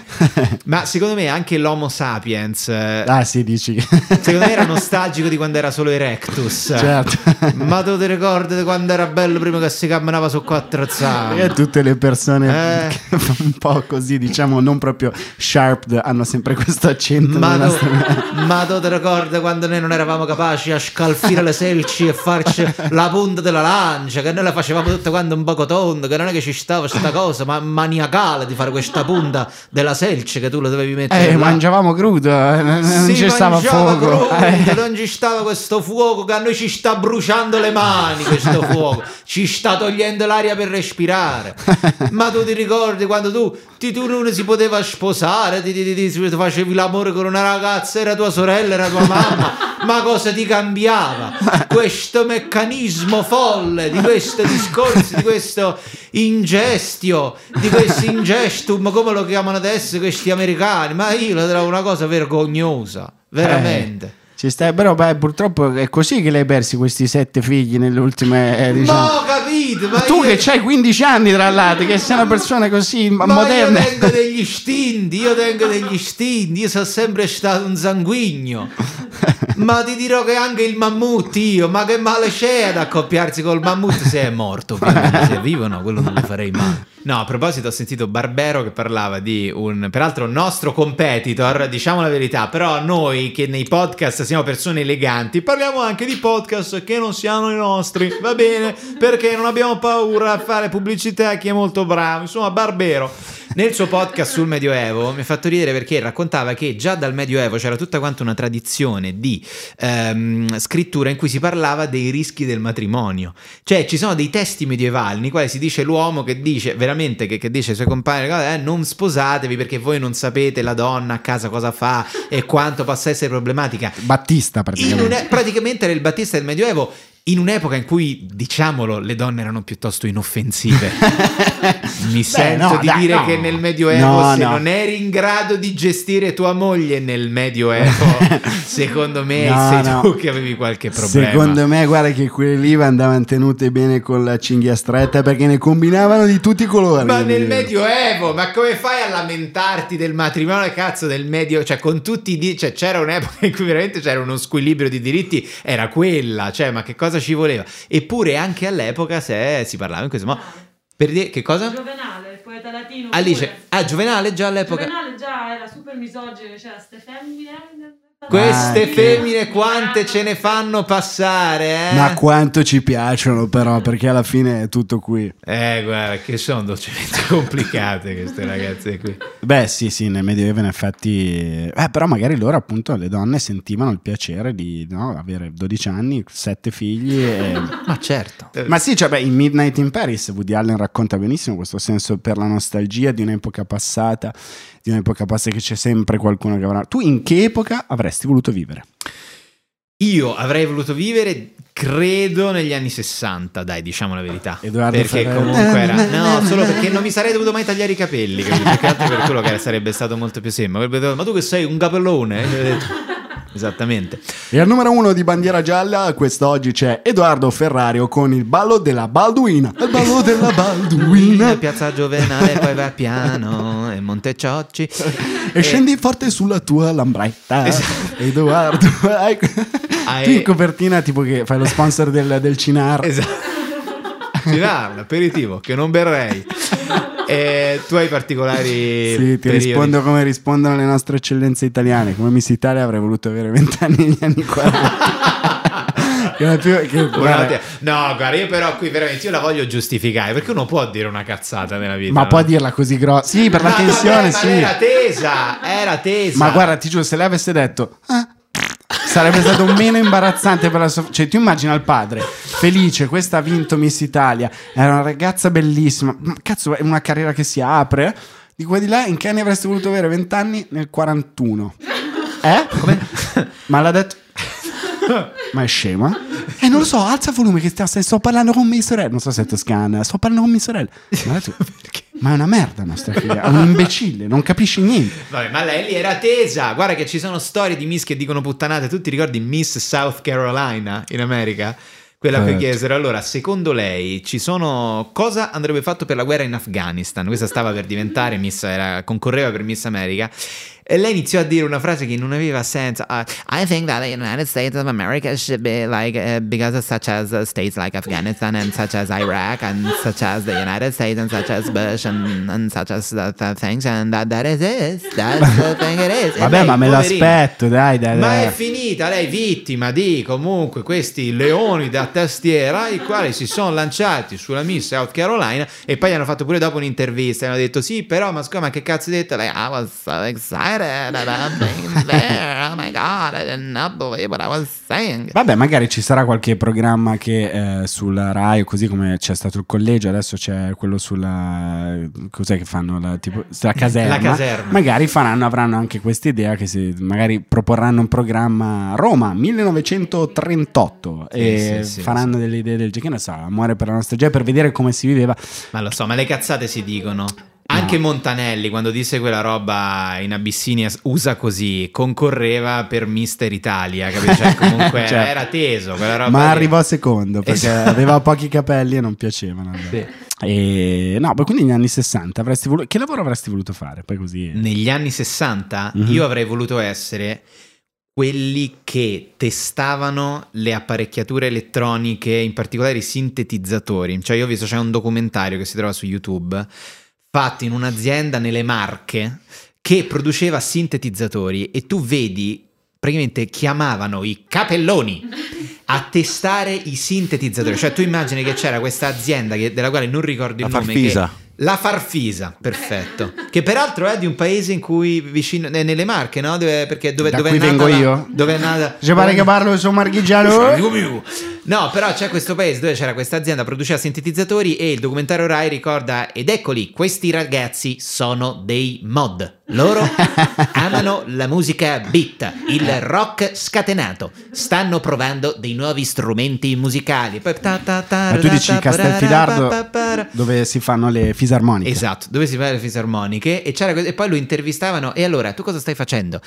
Ma secondo me anche l'Homo sapiens ah sì dici secondo me era nostalgico di quando era solo Erectus, certo. Ma tu ti ricordi di quando era bello prima che si camminava su quattro zampe? E tutte le persone eh. che un po' così, diciamo, non proprio sharp hanno sempre questo accento. Ma tu, nostra... ma tu ti ricordi quando noi non eravamo capaci a scalfire le selci e farci la punta della lancia, che noi la facevamo tutta quando un poco tondo, che non è che ci stava questa cosa ma maniacale di fare questa punta della selce che tu la dovevi mettere. Eh, mangiavamo crudo, eh, non si ci stava fuoco, crudo, eh. non ci stava questo fuoco che a noi ci sta bruciando le mani, questo fuoco ci sta togliendo l'aria per respirare. Ma tu ti ricordi quando tu ti tu non si poteva sposare, ti, ti, ti, ti, ti facevi l'amore con una ragazza, era tua sorella, era tua mamma, ma cosa ti cambiava? Questo meccanismo folle di questo discorso, di questo ingestio, di questo ingestum, come lo chiamano adesso questi americani. Ma io la trovo una cosa vergognosa, veramente. Eh, ci stai, però beh, purtroppo è così che l'hai persi questi sette figli nelle ultime... Eh, diciamo. No, capito! Ma tu io... che c'hai quindici anni tra l'altro, che sei una persona così ma moderna. io tengo degli istinti, io tengo degli istinti, io sono sempre stato un sanguigno. Ma ti dirò che anche il mammut, io, ma che male c'è ad accoppiarsi col mammut se è morto, ovviamente. Se è vivo no, quello non lo farei mai. No, a proposito ho sentito Barbero che parlava di un, peraltro nostro competitor, diciamo la verità, però noi che nei podcast siamo persone eleganti parliamo anche di podcast che non siano i nostri, va bene, perché non abbiamo paura a fare pubblicità a chi è molto bravo, insomma Barbero nel suo podcast sul Medioevo mi ha fatto ridere perché raccontava che già dal Medioevo c'era tutta quanta una tradizione di ehm, scrittura in cui si parlava dei rischi del matrimonio, cioè ci sono dei testi medievali nei quali si dice l'uomo che dice che, che dice ai suoi compagni eh, non sposatevi perché voi non sapete la donna a casa cosa fa e quanto possa essere problematica. Battista praticamente. In una, praticamente era il Battista del Medioevo, in un'epoca in cui, diciamolo, le donne erano piuttosto inoffensive. Mi Beh, sento no, di da, dire no. che nel Medioevo no, se no. non eri in grado di gestire tua moglie nel Medioevo, secondo me no, sei no. tu che avevi qualche problema. Secondo me, guarda che quelle lì andavano tenute bene con la cinghia stretta perché ne combinavano di tutti i colori. Ma nel Medioevo, ma come fai a lamentarti del matrimonio, cazzo, del Medioevo? Cioè, con tutti i di- cioè, c'era un'epoca in cui veramente c'era uno squilibrio di diritti, era quella, cioè, ma che cosa ci voleva? Eppure anche all'epoca se si parlava in questo modo, per dire che cosa? Giovenale, il poeta latino. Alice, pure. ah Giovenale già all'epoca. Giovenale già era super misogino, c'era cioè, ste femmine. Queste anche. Femmine quante ce ne fanno passare, eh? Ma quanto ci piacciono però, perché alla fine è tutto qui. Eh guarda che sono dolcemente complicate queste ragazze qui. Beh sì sì, nel Medioevo in effetti, eh, però magari loro appunto le donne sentivano il piacere di, no, avere dodici anni, sette figli e... Ma certo. Ma sì, cioè beh, in Midnight in Paris Woody Allen racconta benissimo questo senso per la nostalgia di un'epoca passata, di un'epoca passata che c'è sempre qualcuno che avrà. Tu in che epoca avresti voluto vivere? Io avrei voluto vivere credo negli anni sessanta, dai, diciamo la verità, Edoardo perché Ferrer. Comunque era no, solo perché non mi sarei dovuto mai tagliare i capelli, perché altro per quello che sarebbe stato molto più semplice, avrebbe detto, ma tu che sei un capellone, eh? Esattamente. E al numero uno di Bandiera Gialla quest'oggi c'è Edoardo Ferrario con il ballo della Balduina. Il ballo della Balduina. Piazza Giovenale, poi va piano e Monteciocci. E, e scendi forte sulla tua lambretta. Esatto. Edoardo, hai... hai... tu in copertina tipo che fai lo sponsor del, del Cinar. Esatto. Cinar, l'aperitivo che non berrei. E tu hai particolari... Sì, ti periodi. Rispondo come rispondono le nostre eccellenze italiane. Come Miss Italia avrei voluto avere vent'anni negli anni quaranta. Che più, che, guarda. No, guarda, io però qui veramente io la voglio giustificare, perché uno può dire una cazzata nella vita. Ma no? Può dirla così grossa. Sì, per ma la tensione, vabbè, sì. Era tesa, era tesa. Ma guarda, ti giuro, se lei avesse detto... Ah, sarebbe stato meno imbarazzante per la sua... Cioè, tu immagina il padre felice, questa ha vinto Miss Italia, era una ragazza bellissima, ma cazzo, è una carriera che si apre. Di qua di là, in che anni avresti voluto avere? venti anni nel quarantuno. Eh? Come? Ma l'ha detto... Ma è scema? Eh, non lo so, alza il volume che sto parlando con mia sorella. Non so se è toscana, sto parlando con mia sorella. Ma tu... Perché? Ma è una merda nostra figlia, è un imbecille, non capisci niente. Vabbè, ma lei lì era tesa. Guarda che ci sono storie di miss che dicono puttanate. Tu ti ricordi Miss South Carolina in America? Quella che chiesero, allora, secondo lei ci sono... cosa andrebbe fatto per la guerra in Afghanistan? Questa stava per diventare Miss, era, concorreva per Miss America. E lei iniziò a dire una frase che non aveva senso. Uh, I think that the United States of America should be like, uh, because of such as uh, states like Afghanistan and such as Iraq and such as the United States and such as Bush and, and such as the, the things and that, that is it, that's the thing it is. Vabbè, lei, ma me poverina, l'aspetto, dai, dai, dai. Ma è finita, lei vittima di comunque questi leoni da tastiera, i quali si sono lanciati sulla Miss South Carolina e poi hanno fatto pure dopo un'intervista e hanno detto sì, però ma scusa, ma che cazzo hai detto? Lei, I was so excited. Vabbè, magari ci sarà qualche programma che eh, sulla Rai, o così come c'è stato il collegio, adesso c'è quello sulla cos'è che fanno la, tipo, la caserma, la caserma. Magari faranno, avranno anche questa idea che si, magari proporranno un programma Roma millenovecentotrentotto sì, e sì, sì, faranno sì. Delle idee del genere, che ne so, amore per la nostalgia, per vedere come si viveva. Ma lo so, ma le cazzate si dicono. No. Anche Montanelli, quando disse quella roba in Abissinia usa così, concorreva per Mister Italia, capito? Cioè, comunque cioè, era teso quella roba. Ma arrivò lì. Secondo, perché esatto. Aveva pochi capelli e non piacevano. Sì. E no, ma quindi negli anni sessanta avresti voluto... Che lavoro avresti voluto fare? Poi così... Negli anni sessanta mm-hmm. io avrei voluto essere quelli che testavano le apparecchiature elettroniche, in particolare i sintetizzatori. Cioè io ho visto, c'è un documentario che si trova su YouTube... fatto in un'azienda nelle Marche che produceva sintetizzatori e tu vedi, praticamente chiamavano i capelloni a testare i sintetizzatori. Cioè tu immagini che c'era questa azienda che, della quale non ricordo il la nome Farfisa. Che, la Farfisa, perfetto, che peraltro è di un paese in cui vicino nelle Marche, no? Dove, perché dove, da dove qui è vengo nata io? Dove è nata? Ci pare che parlo, sono marchigiano. No, però c'è questo paese dove c'era questa azienda, produceva sintetizzatori e il documentario Rai ricorda, ed eccoli, questi ragazzi sono dei mod. Loro amano la musica beat, il rock scatenato. Stanno provando dei nuovi strumenti musicali. Ma tu dici Castelfidardo, dove si fanno le fisarmoniche. Esatto, dove si fanno le fisarmoniche. E, c'era, e poi lo intervistavano. E allora, tu cosa stai facendo?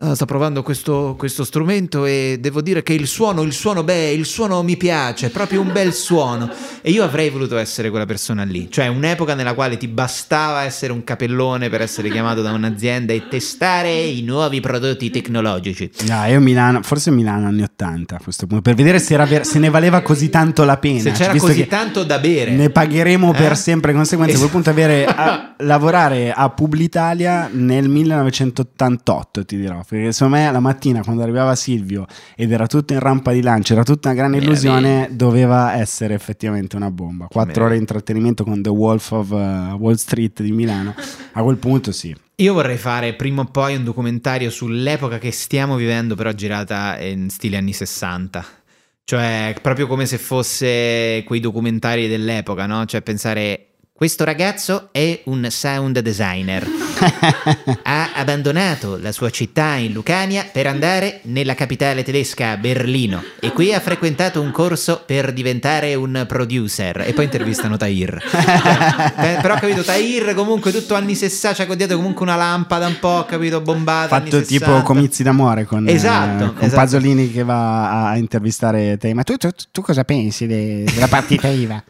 Oh, sto provando questo, questo strumento e devo dire che il suono, il suono, beh, il suono mi piace, è proprio un bel suono. E io avrei voluto essere quella persona lì. Cioè un'epoca nella quale ti bastava essere un capellone per essere chiamato da un'azienda e testare i nuovi prodotti tecnologici. No, io Milano, forse Milano anni ottanta a questo punto, per vedere se, era ver- se ne valeva così tanto la pena. Se c'era visto così tanto da bere. Ne pagheremo eh? per sempre le conseguenze. Es- a quel punto avere a lavorare a Publitalia nel millenovecentottantotto, ti dirò. perché secondo me la mattina quando arrivava Silvio ed era tutto in rampa di lancio, era tutta una gran illusione, doveva essere effettivamente una bomba. Quattro ore di intrattenimento con The Wolf of uh, Wall Street di Milano, a quel punto sì. Io vorrei fare prima o poi un documentario sull'epoca che stiamo vivendo, però girata in stile anni sessanta. Cioè, proprio come se fosse quei documentari dell'epoca, no? Cioè, pensare, questo ragazzo è un sound designer. Ha abbandonato la sua città in Lucania per andare nella capitale tedesca, a Berlino. E qui ha frequentato un corso per diventare un producer. E poi intervistano Tahir. Cioè, però, capito, Tahir comunque tutto anni sessanta, cioè con dietro comunque una lampada un po', capito, bombata. Fatto anni tipo Comizi d'amore con, esatto, eh, con esatto. Pasolini che va a intervistare te. Ma tu, tu, tu cosa pensi de, della partita I V A?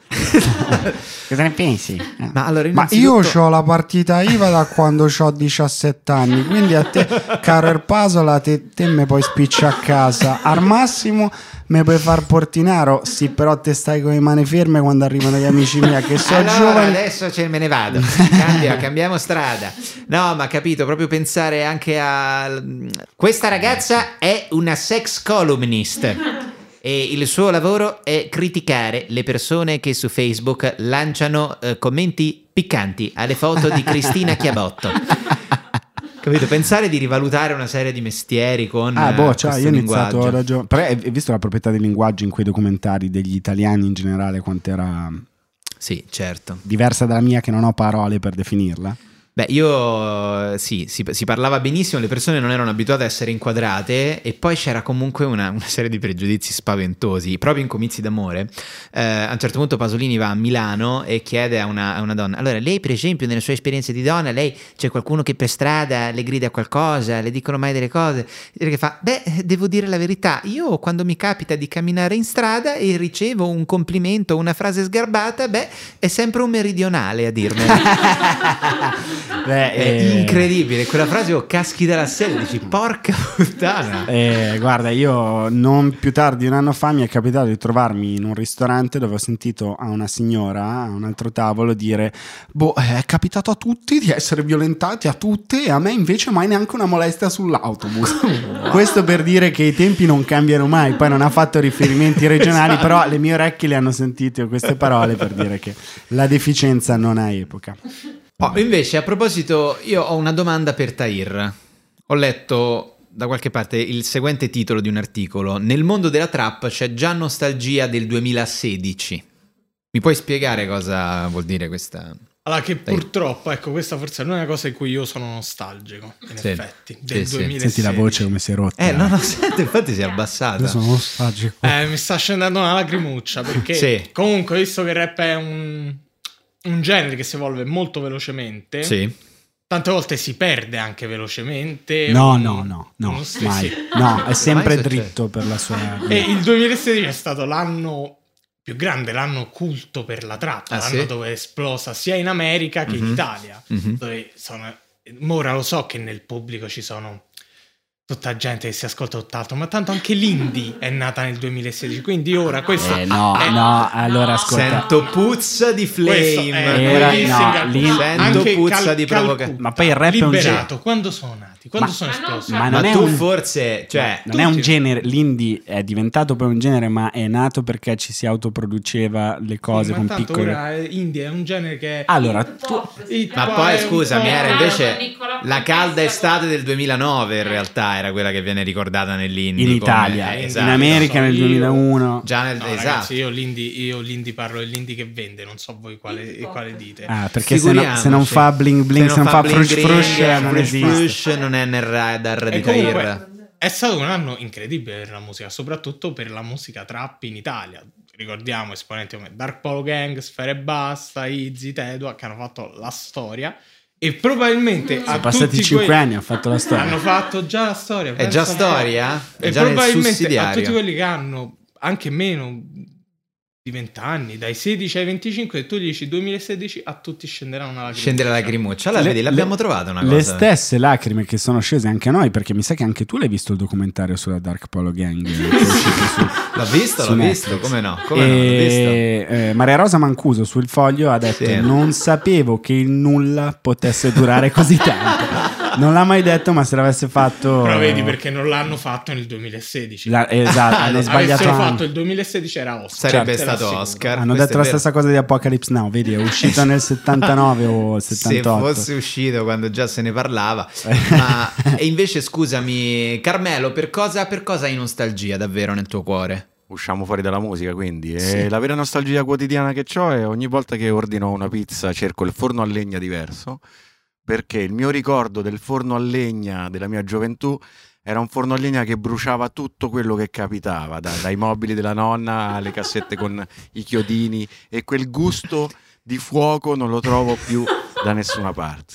Cosa ne pensi? Ma, allora, ma io ho la partita I V A da quando ho diciassette anni, quindi a te, caro Erpasola, te, te me puoi spicciare a casa, al massimo me puoi far portinaro, sì, però te stai con le mani ferme quando arrivano gli amici miei che sono allora, giovani. Adesso ce me ne vado. Cambia, cambiamo strada. No, ma capito, proprio pensare anche a questa ragazza è una sex columnist. E il suo lavoro è criticare le persone che su Facebook lanciano eh, commenti piccanti alle foto di Cristina Chiabotto. Capito? Pensare di rivalutare una serie di mestieri con ah, boh, cioè, io ho iniziato a ragionare. Però hai visto la proprietà del linguaggio in quei documentari degli italiani in generale, quant'era sì, certo. diversa dalla mia, che non ho parole per definirla? Beh, io sì, si, si parlava benissimo, le persone non erano abituate a essere inquadrate e poi c'era comunque una, una serie di pregiudizi spaventosi, proprio in Comizi d'amore. Eh, a un certo punto Pasolini va a Milano e chiede a una, a una donna, allora lei per esempio nelle sue esperienze di donna, lei c'è qualcuno che per strada le grida qualcosa, le dicono mai delle cose, e che fa, beh, devo dire la verità, io quando mi capita di camminare in strada e ricevo un complimento, una frase sgarbata, beh, è sempre un meridionale a dirmelo. Beh, è eh... incredibile quella frase, io caschi dalla sedia, dici porca puttana. Eh, guarda, io non più tardi di un anno fa mi è capitato di trovarmi in un ristorante dove ho sentito a una signora a un altro tavolo dire, boh, è capitato a tutti di essere violentati, a tutte, e a me invece mai neanche una molestia sull'autobus. Questo per dire che i tempi non cambiano mai. Poi non ha fatto riferimenti regionali. Esatto. Però le mie orecchie le hanno sentite queste parole, per dire che la deficienza non ha epoca. Oh, invece a proposito, io ho una domanda per Tahir. Ho letto da qualche parte il seguente titolo di un articolo: nel mondo della trap c'è già nostalgia del duemilasedici. Mi puoi spiegare cosa vuol dire questa? Allora, che Tahir, purtroppo, ecco, questa forse è l'unica cosa in cui io sono nostalgico, in sì, effetti, del sì, duemilasedici. Senti la voce come si è rotta. Eh, no, no, senti, infatti si è abbassata. Io sono nostalgico. Eh, mi sta scendendo una lacrimuccia, perché sì. comunque, visto che il rap è un... un genere che si evolve molto velocemente, sì. tante volte si perde anche velocemente. No, un... no, no, no, mai. no, è sempre dritto per la sua... E il duemilasedici è stato l'anno più grande, l'anno culto per la trap, ah, l'anno sì? dove è esplosa sia in America che mm-hmm. in Italia. Mm-hmm. Dove sono... Ora lo so che nel pubblico ci sono tutta gente che si ascolta tutt'altro, ma tanto anche l'indie è nata nel duemilasedici, quindi ora questa eh no è... no allora ascolta, sento puzza di Flame, era, no, lì, sento puzza cal- di provocazione, ma poi il rap liberato, è un ge- quando sono nati, quando ma, sono esplosi, ma, ma tu un, forse cioè non tutti. È un genere, l'indie è diventato poi un genere, ma è nato perché ci si autoproduceva le cose, sì, con piccole, ma tanto ora indie è un genere che allora tu... ma poi scusami, era invece la calda estate del duemilanove, in realtà era quella che viene ricordata nell'indie in Italia, eh, esatto. in America nel duemilauno, già nel, no, esatto. Ragazzi, io l'indie, io l'indie parlo dell'indie che vende, non so voi quale, quale dite. Ah, perché se, no, se non fa bling bling, se non, se non fa frush frush, non esiste, non è nel radar di Tahir. È stato un anno incredibile per la musica, soprattutto per la musica trap in Italia. Ricordiamo esponenti come Dark Polo Gang, Sfera Ebbasta, Izzy, Tedua, che hanno fatto la storia. E probabilmente sono passati cinque anni, hanno fatto la storia, hanno fatto già la storia, è già storia, è e già probabilmente a tutti quelli che hanno anche meno di venti anni, dai sedici ai venticinque, e tu gli dici duemilasedici, a tutti scenderà una lacrimuccia, scendere la lacrimuccia, allora, le, vedi, l'abbiamo le, trovata una cosa, le stesse lacrime che sono scese anche a noi, perché mi sa che anche tu l'hai visto il documentario sulla Dark Polo Gang. su, l'ho visto, l'ho Netflix. visto, come no, come e, no l'ho visto. Eh, Maria Rosa Mancuso sul Foglio ha detto sì. non sapevo che il nulla potesse durare così tanto. Non l'ha mai detto, ma se l'avesse fatto... Però vedi, perché non l'hanno fatto nel duemilasedici. La, esatto, hanno sbagliato. Se l'avessero fatto nel duemilasedici era Oscar. Sarebbe stato Oscar. Hanno detto la stessa cosa di Apocalypse Now, vedi, è uscito nel settantanove o settantotto. Se fosse uscito quando già se ne parlava. Ma e invece scusami, Carmelo, per cosa, per cosa hai nostalgia davvero nel tuo cuore? Usciamo fuori dalla musica, quindi e sì. La vera nostalgia quotidiana che ho è ogni volta che ordino una pizza cerco il forno a legna diverso, perché il mio ricordo del forno a legna della mia gioventù era un forno a legna che bruciava tutto quello che capitava, da, dai mobili della nonna alle cassette con i chiodini, e quel gusto di fuoco non lo trovo più da nessuna parte.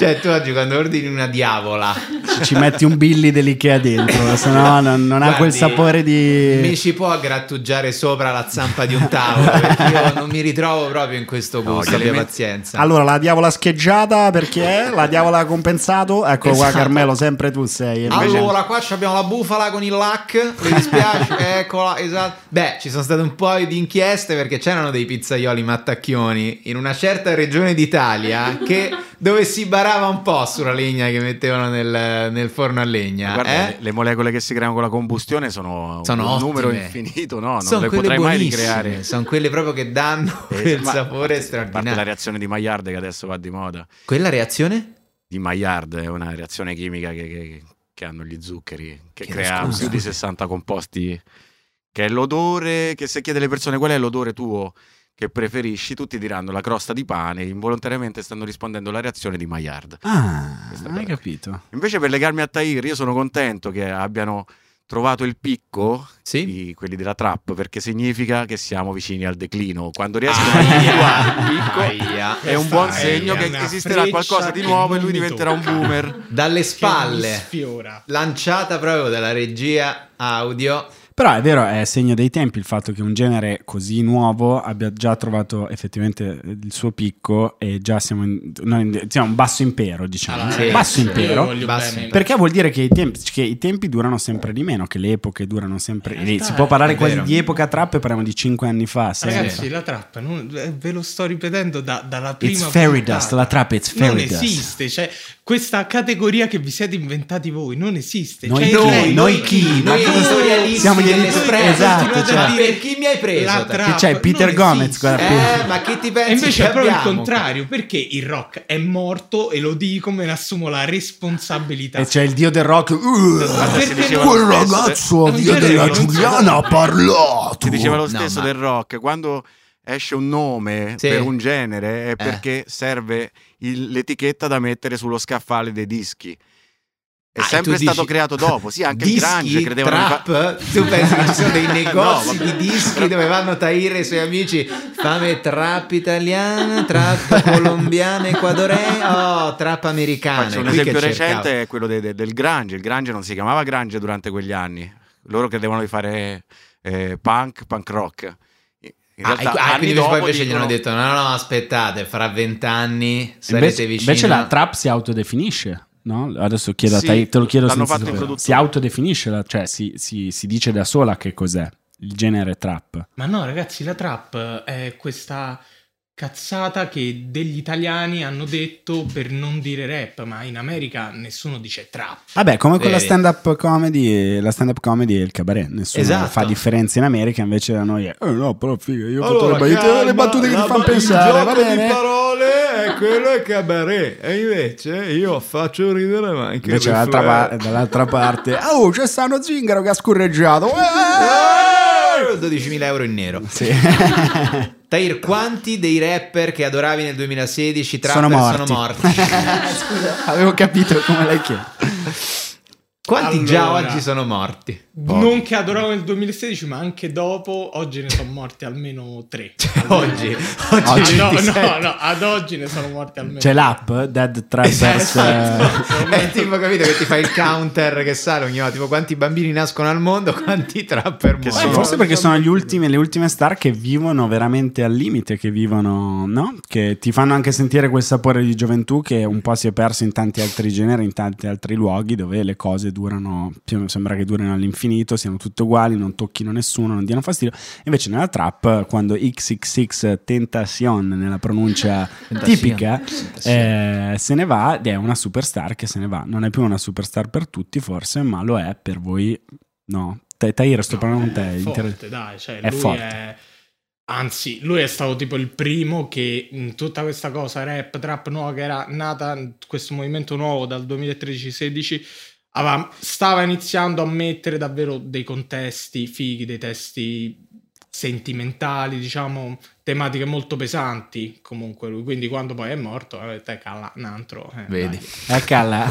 Cioè tu oggi quando ordini una diavola ci metti un Billy dell'Ikea dentro, se no non, non ha quel sapore di... Mi ci può grattugiare sopra la zampa di un tavolo, perché io non mi ritrovo proprio in questo gusto, no, le pazienza. Allora la diavola scheggiata, perché la diavola compensato, eccolo esatto. Qua Carmelo, sempre tu sei invece... Allora qua abbiamo la bufala con il lac, mi dispiace, eccola, esatto. Beh, ci sono state un po' di inchieste perché c'erano dei pizzaioli mattacchioni in una certa regione d'Italia che... dove si barava un po' sulla legna che mettevano nel, nel forno a legna. Guarda, eh? le molecole che si creano con la combustione sono, sono un ottime. Numero infinito, no? Non sono le potrai mai ricreare. Sono quelle proprio che danno eh, quel ma, sapore ma, straordinario. A parte la reazione di Maillard che adesso va di moda. Quella reazione? Di Maillard è una reazione chimica che, che, che hanno gli zuccheri, che, che crea più di sessanta composti, che è l'odore, che se chiede alle persone qual è l'odore tuo che preferisci, tutti diranno la crosta di pane, involontariamente stanno rispondendo alla reazione di Maillard. Ah, hai capito. Invece per legarmi a Tahir, io sono contento che abbiano trovato il picco, sì? Di quelli della trap, perché significa che siamo vicini al declino. Quando riescono a individuare il picco aia, è un buon segno aia, che esisterà qualcosa di nuovo e lui diventerà un boomer. Dalle spalle, lanciata proprio dalla regia audio. Però è vero, è segno dei tempi il fatto che un genere così nuovo abbia già trovato effettivamente il suo picco e già siamo in, in, siamo un basso impero, diciamo. Allora, sì, basso, sì, impero, basso impero. Perché vuol dire che i, tempi, che i tempi durano sempre di meno, che le epoche durano sempre... Realtà, si può parlare quasi di epoca trap, parliamo di cinque anni fa. Ragazzi, fa. La trap, non, ve lo sto ripetendo da, dalla prima... It's fairy dust, la trap it's fairy dust. Non esiste, cioè... Questa categoria che vi siete inventati voi non esiste. Noi, cioè, chi? Lei, noi, noi chi? Noi chi? Siamo gli espressi. Esatto, cioè. Per chi mi hai preso? Che c'è Peter Gomez. Guarda, eh, ma chi ti pensi? E invece è proprio il contrario, perché il rock è morto e lo dico, me ne assumo la responsabilità. E c'è il dio del rock. Uh, quel ragazzo, eh, dio della Giuliana, ha parlato. Ti diceva lo stesso no, ma... del rock. Quando esce un nome, sì, per un genere è perché eh. serve il, l'etichetta da mettere sullo scaffale dei dischi. È ah, sempre stato dici, creato dopo, sì, anche dischi, il grunge credevano trap, fa... tu pensi che ci sono dei negozi no, di dischi dove vanno a Tahir e i suoi amici, fame trap italiana, trap colombiana, ecuadorea, oh, trap americana. Faccio un qui esempio recente, cercavo. È quello de, de, del grunge. Il grunge non si chiamava grunge durante quegli anni, loro credevano di fare eh, punk, punk rock. In realtà, ah, quindi dopo poi invece gli hanno detto: no, no, aspettate, fra vent'anni sarete vicini. Invece la trap si autodefinisce, no? Adesso chiedo sì, a te, te lo chiedo senza sapere. Si autodefinisce, la, cioè si, si, si dice da sola che cos'è il genere trap. Ma no, ragazzi, la trap è questa cazzata che degli italiani hanno detto per non dire rap, ma in America nessuno dice trap. Vabbè, come con eh. la stand-up comedy, la stand-up comedy e il cabaret, nessuno esatto. fa differenza in America, invece da noi è eh no, però figa, io allora, faccio calma, le, le battute che ti fanno pensare, il gioco va bene. Di parole è quello è cabaret e invece io faccio ridere ma anche invece dall'altra, par- dall'altra parte, oh, c'è Sano Zingaro che ha scorreggiato. dodicimila euro in nero. Sì. Tahir, quanti dei rapper che adoravi nel duemilasedici sono morti? Sono morti. Scusa, avevo capito come l'hai chiesto. Quanti allora, già oggi sono morti? Pochi. Non che adoravo nel duemilasedici, ma anche dopo, oggi ne sono morti almeno tre. Cioè, oggi? Oggi no, no, no, ad oggi ne sono morti almeno C'è l'app, Dead Trappers. Esatto. È tipo, capito, che ti fai il counter che sale ogni volta, tipo quanti bambini nascono al mondo, quanti trapper muoiono. Sono... Forse perché sono gli ultimi, le ultime star che vivono veramente al limite, che vivono, no? Che ti fanno anche sentire quel sapore di gioventù che un po' si è perso in tanti altri generi, in tanti altri luoghi dove le cose durano, sembra che durino all'infinito, siano tutte uguali, non tocchino nessuno, non diano fastidio. Invece nella trap, quando XXX Tentacion, nella pronuncia tipica, eh, se ne va, ed è una superstar che se ne va. Non è più una superstar per tutti forse, ma lo è per voi, no? Tahir, sto no, parlando con te. È forte, dai, cioè, è lui forte. È... Anzi, lui è stato tipo il primo che in tutta questa cosa rap, trap nuova che era nata, questo movimento nuovo dal duemilatredici sedici, aveva, stava iniziando a mettere davvero dei contesti fighi, dei testi sentimentali, diciamo, tematiche molto pesanti comunque lui. Quindi quando poi è morto, ha detto, calla, un altro. Eh, Vedi, è calla.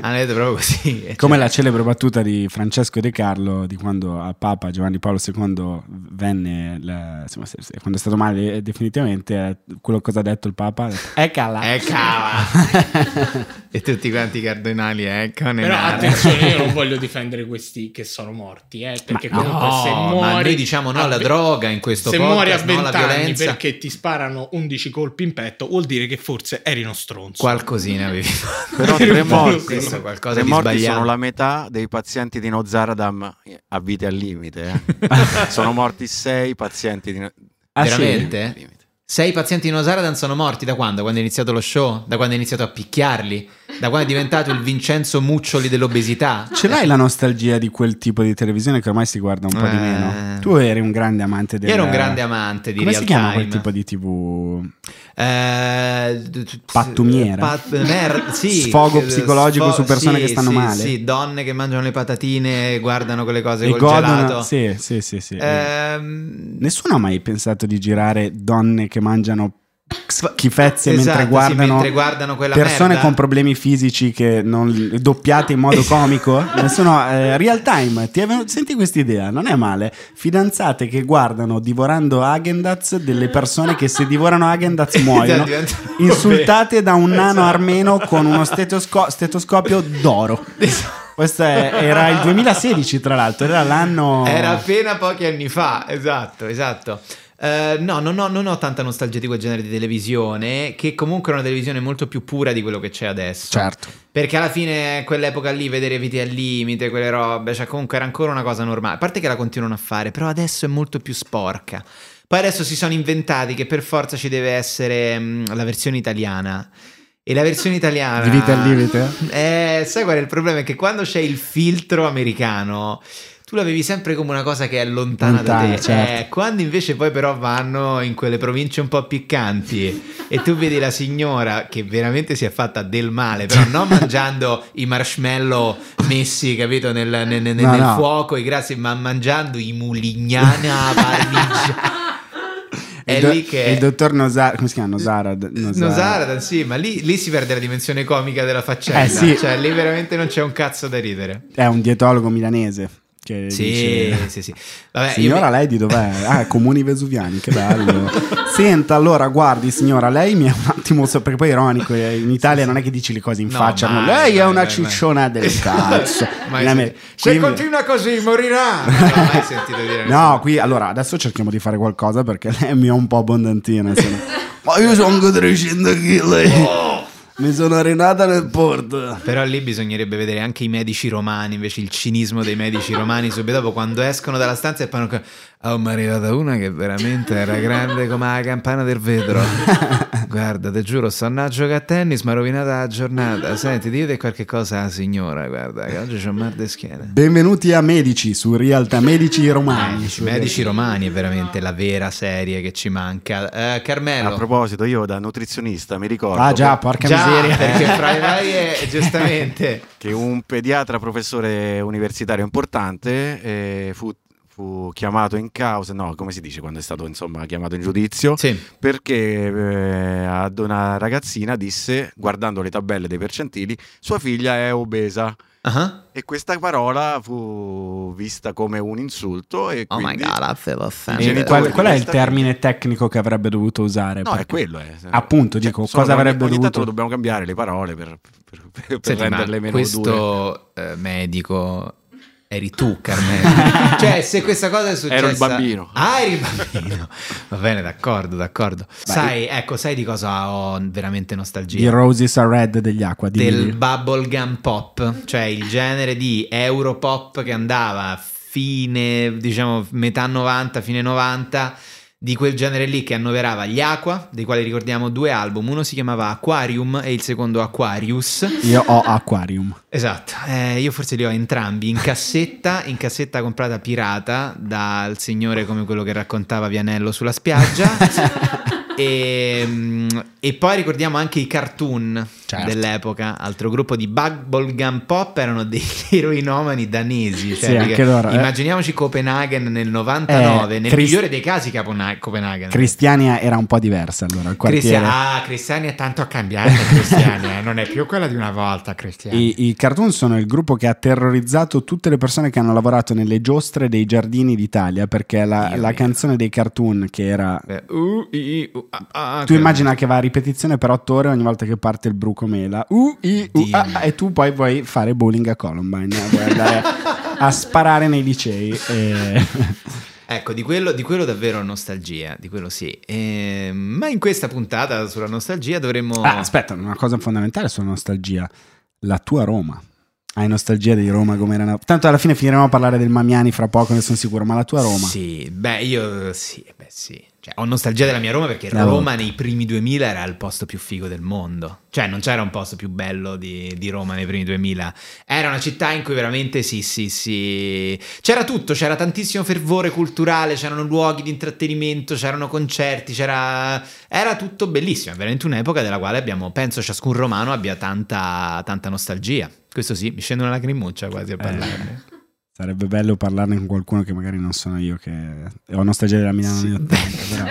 Hanno detto proprio così. Come cioè. La celebre battuta di Francesco De Carlo di quando a Papa Giovanni Paolo secondo venne, la, insomma, quando è stato male definitivamente, quello cosa ha detto il Papa, è calla. È calla. E tutti quanti i cardinali, ecco. Però attenzione, io non voglio difendere questi che sono morti, eh, perché ma comunque no, se muori... Ma noi diciamo no alla droga in questo se podcast, muori a no alla violenza. Perché ti sparano undici colpi in petto vuol dire che forse eri uno stronzo, qualcosina avevi. Però tre morti, questo, qualcosa tre di morti sono la metà dei pazienti di Nostradamus a vite al limite, eh. Sono morti sei pazienti di no... ah, veramente? Sì? sei pazienti di Nostradamus sono morti da quando? Quando è iniziato lo show? Da quando è iniziato a picchiarli? Da quando è diventato il Vincenzo Muccioli dell'obesità? Ce l'hai la nostalgia di quel tipo di televisione che ormai si guarda un po' eh. di meno? Tu eri un grande amante del... Io ero un grande amante di Come real si chiama time. Quel tipo di tv? Eh, Pattumiera pat... Mer... sì. Sfogo psicologico Sfo... su persone sì, che stanno sì, male sì, donne che mangiano le patatine, guardano quelle cose e col godono... gelato sì, sì, sì, sì. Eh. Nessuno ha mai pensato di girare donne che mangiano schifezze esatto, mentre guardano, sì, mentre guardano quella persone merda. Con problemi fisici che non doppiate in modo comico. Nessuno, eh, real time ti è venuto, senti quest'idea, non è male. Fidanzate che guardano divorando Häagen-Dazs delle persone che se divorano Häagen-Dazs muoiono insultate da un nano armeno con uno stetosco- stetoscopio d'oro. Questo è, era il duemilasedici tra l'altro, era l'anno era appena pochi anni fa, esatto, esatto. Uh, no, non ho, non ho tanta nostalgia di quel genere di televisione, che comunque è una televisione molto più pura di quello che c'è adesso. Certo. Perché alla fine quell'epoca lì, vedere Vite al Limite, quelle robe, cioè comunque era ancora una cosa normale. A parte che la continuano a fare, però adesso è molto più sporca. Poi adesso si sono inventati che per forza ci deve essere mh, la versione italiana. E la versione italiana di Vite al Limite? Eh, sai qual è il problema? È che quando c'è il filtro americano... tu la avevi sempre come una cosa che è lontana, lontana da te, certo. eh, quando invece poi però vanno in quelle province un po' piccanti e tu vedi la signora che veramente si è fatta del male, però non mangiando i marshmallow messi, capito, nel, nel, nel, no, nel no. fuoco, i grassi, ma mangiando i mulignana parmigiana. È do- lì che il dottor Nosara, come si chiama? Nosara, Nosara. Nosara sì, ma lì, lì si perde la dimensione comica della faccenda, eh, sì. Cioè lì veramente non c'è un cazzo da ridere. È un dietologo milanese. Che sì, dice... sì, sì. Vabbè, signora, io... lei di dov'è? Ah, Comuni Vesuviani, che bello. Senta, allora, guardi signora, lei mi è un attimo, perché poi è ironico, in Italia non è che dici le cose in no, faccia, mai, no. Lei mai, è una mai, cicciona mai. Del cazzo. Quindi... se continua così morirà. Non l'ho mai sentito dire. No, qui allora adesso cerchiamo di fare qualcosa perché lei mi è un po' abbondantina, se no. Ma io sono anche trecento chili. Oh! Mi sono arenata nel porto. Però lì bisognerebbe vedere anche i medici romani, invece il cinismo dei medici romani subito dopo quando escono dalla stanza e fanno oh, mi è arrivata una che veramente era grande come la campana del vetro. Guarda, te giuro, stanno a giocare a tennis, ma rovinata la giornata. Senti, dite qualche cosa alla signora, guarda, che oggi c'ho un mal di schiena. Benvenuti a Medici su Realtà, Medici Romani. Medici, Medici Romani è veramente la vera serie che ci manca. Eh, Carmelo. A proposito, io da nutrizionista mi ricordo. Ah già, porca già. Ah, perché fra i vari è giustamente che un pediatra professore universitario importante eh, fu, fu chiamato in causa, no come si dice quando è stato insomma chiamato in giudizio, sì. Perché eh, ad una ragazzina disse guardando le tabelle dei percentili sua figlia è obesa. Uh-huh. E questa parola fu vista come un insulto e oh my God, e qual, qual è il termine tecnico che avrebbe dovuto usare? No, è quello eh. Appunto, cioè, dico, cosa avrebbe ogni, dovuto... Ogni tanto dobbiamo cambiare le parole per, per, per, per renderle meno dure. Questo eh, medico Eri tu, Carmelo. Cioè, se questa cosa è successa... Ero il bambino. Ah, eri il bambino. Va bene, d'accordo, d'accordo. Sai, ecco, sai di cosa ho veramente nostalgia? Di Roses Are Red degli Aqua. Di Del Mili. Bubblegum pop. Cioè, il genere di europop che andava fine, diciamo, metà novanta, fine novanta... Di quel genere lì che annoverava gli Aqua, dei quali ricordiamo due album. Uno si chiamava Aquarium e il secondo Aquarius. Io ho Aquarium. Esatto, eh, io forse li ho entrambi in cassetta, in cassetta comprata pirata dal signore come quello che raccontava Vianello sulla spiaggia. E, e poi ricordiamo anche i cartoon, certo, dell'epoca. Altro gruppo di bubblegum pop, erano degli eroinomani danesi, cioè, sì, anche loro, immaginiamoci eh. Copenaghen nel novantanove, eh, nel Crist- migliore dei casi Capona- Copenaghen. Cristiania era un po' diversa allora, il quartiere. Cristiania, ah, Cristiania tanto ha cambiato. Cristiania non è più quella di una volta. Cristiania. I, I cartoon sono il gruppo che ha terrorizzato tutte le persone che hanno lavorato nelle giostre dei giardini d'Italia, perché la, io, la io. canzone dei cartoon che era uh, i, uh, Ah, ah, tu immagina bello. Che va a ripetizione per otto ore ogni volta che parte il Bruco Mela, uh, i, uh, ah, ah, e tu poi vuoi fare bowling a Columbine, vuoi andare a sparare nei licei e... ecco, di quello, di quello davvero nostalgia, di quello sì, e, ma in questa puntata sulla nostalgia dovremmo... Ah, aspetta, una cosa fondamentale sulla nostalgia: la tua Roma. Hai nostalgia di Roma come era? Tanto alla fine finiremo a parlare del Mamiani fra poco, ne sono sicuro, ma la tua Roma? Sì, beh, io sì, beh, sì. Cioè, ho nostalgia della mia Roma perché la Roma volta. Nei primi duemila era il posto più figo del mondo. Cioè, non c'era un posto più bello di, di Roma nei primi duemila. Era una città in cui veramente sì, sì, sì. C'era tutto, c'era tantissimo fervore culturale, c'erano luoghi di intrattenimento, c'erano concerti, c'era... Era tutto bellissimo, è veramente un'epoca della quale abbiamo, penso ciascun romano abbia tanta, tanta nostalgia. Questo sì, mi scende una lacrimuccia quasi a parlarne. Eh. Sarebbe bello parlarne con qualcuno che magari non sono io, che ho nostalgia della Milano sì, anni ottanta, però...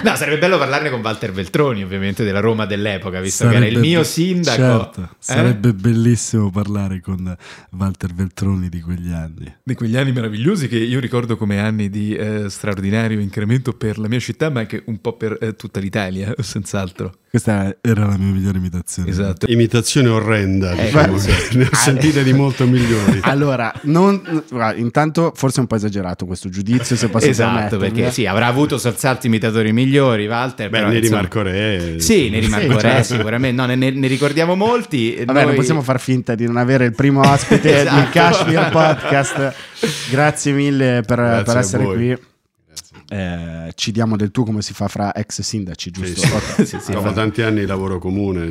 No, sarebbe bello parlarne con Walter Veltroni, ovviamente, della Roma dell'epoca, visto sarebbe che era il mio sindaco. Certo, eh? Sarebbe bellissimo parlare con Walter Veltroni di quegli anni. Di quegli anni meravigliosi che io ricordo come anni di eh, straordinario incremento per la mia città, ma anche un po' per eh, tutta l'Italia, senz'altro. Questa era la mia migliore imitazione. Esatto. Imitazione orrenda, eh, diciamo, sì. Ne ho sentite di molto migliori. Allora, non... Intanto forse è un po' esagerato questo giudizio, se posso esatto permettermi. Perché sì, avrà avuto salzati imitatori migliori Walter. Beh, Neri Marco Re. Sì, Neri Marco Re sicuramente, no, ne, ne ricordiamo molti. Vabbè, noi... non possiamo far finta di non avere il primo ospite esatto. di Cashmere Podcast. Grazie mille per, Grazie per essere qui. Eh, ci diamo del tu come si fa fra ex sindaci, giusto? Sì, sì. Sì, sì, dopo tanti anni di lavoro comune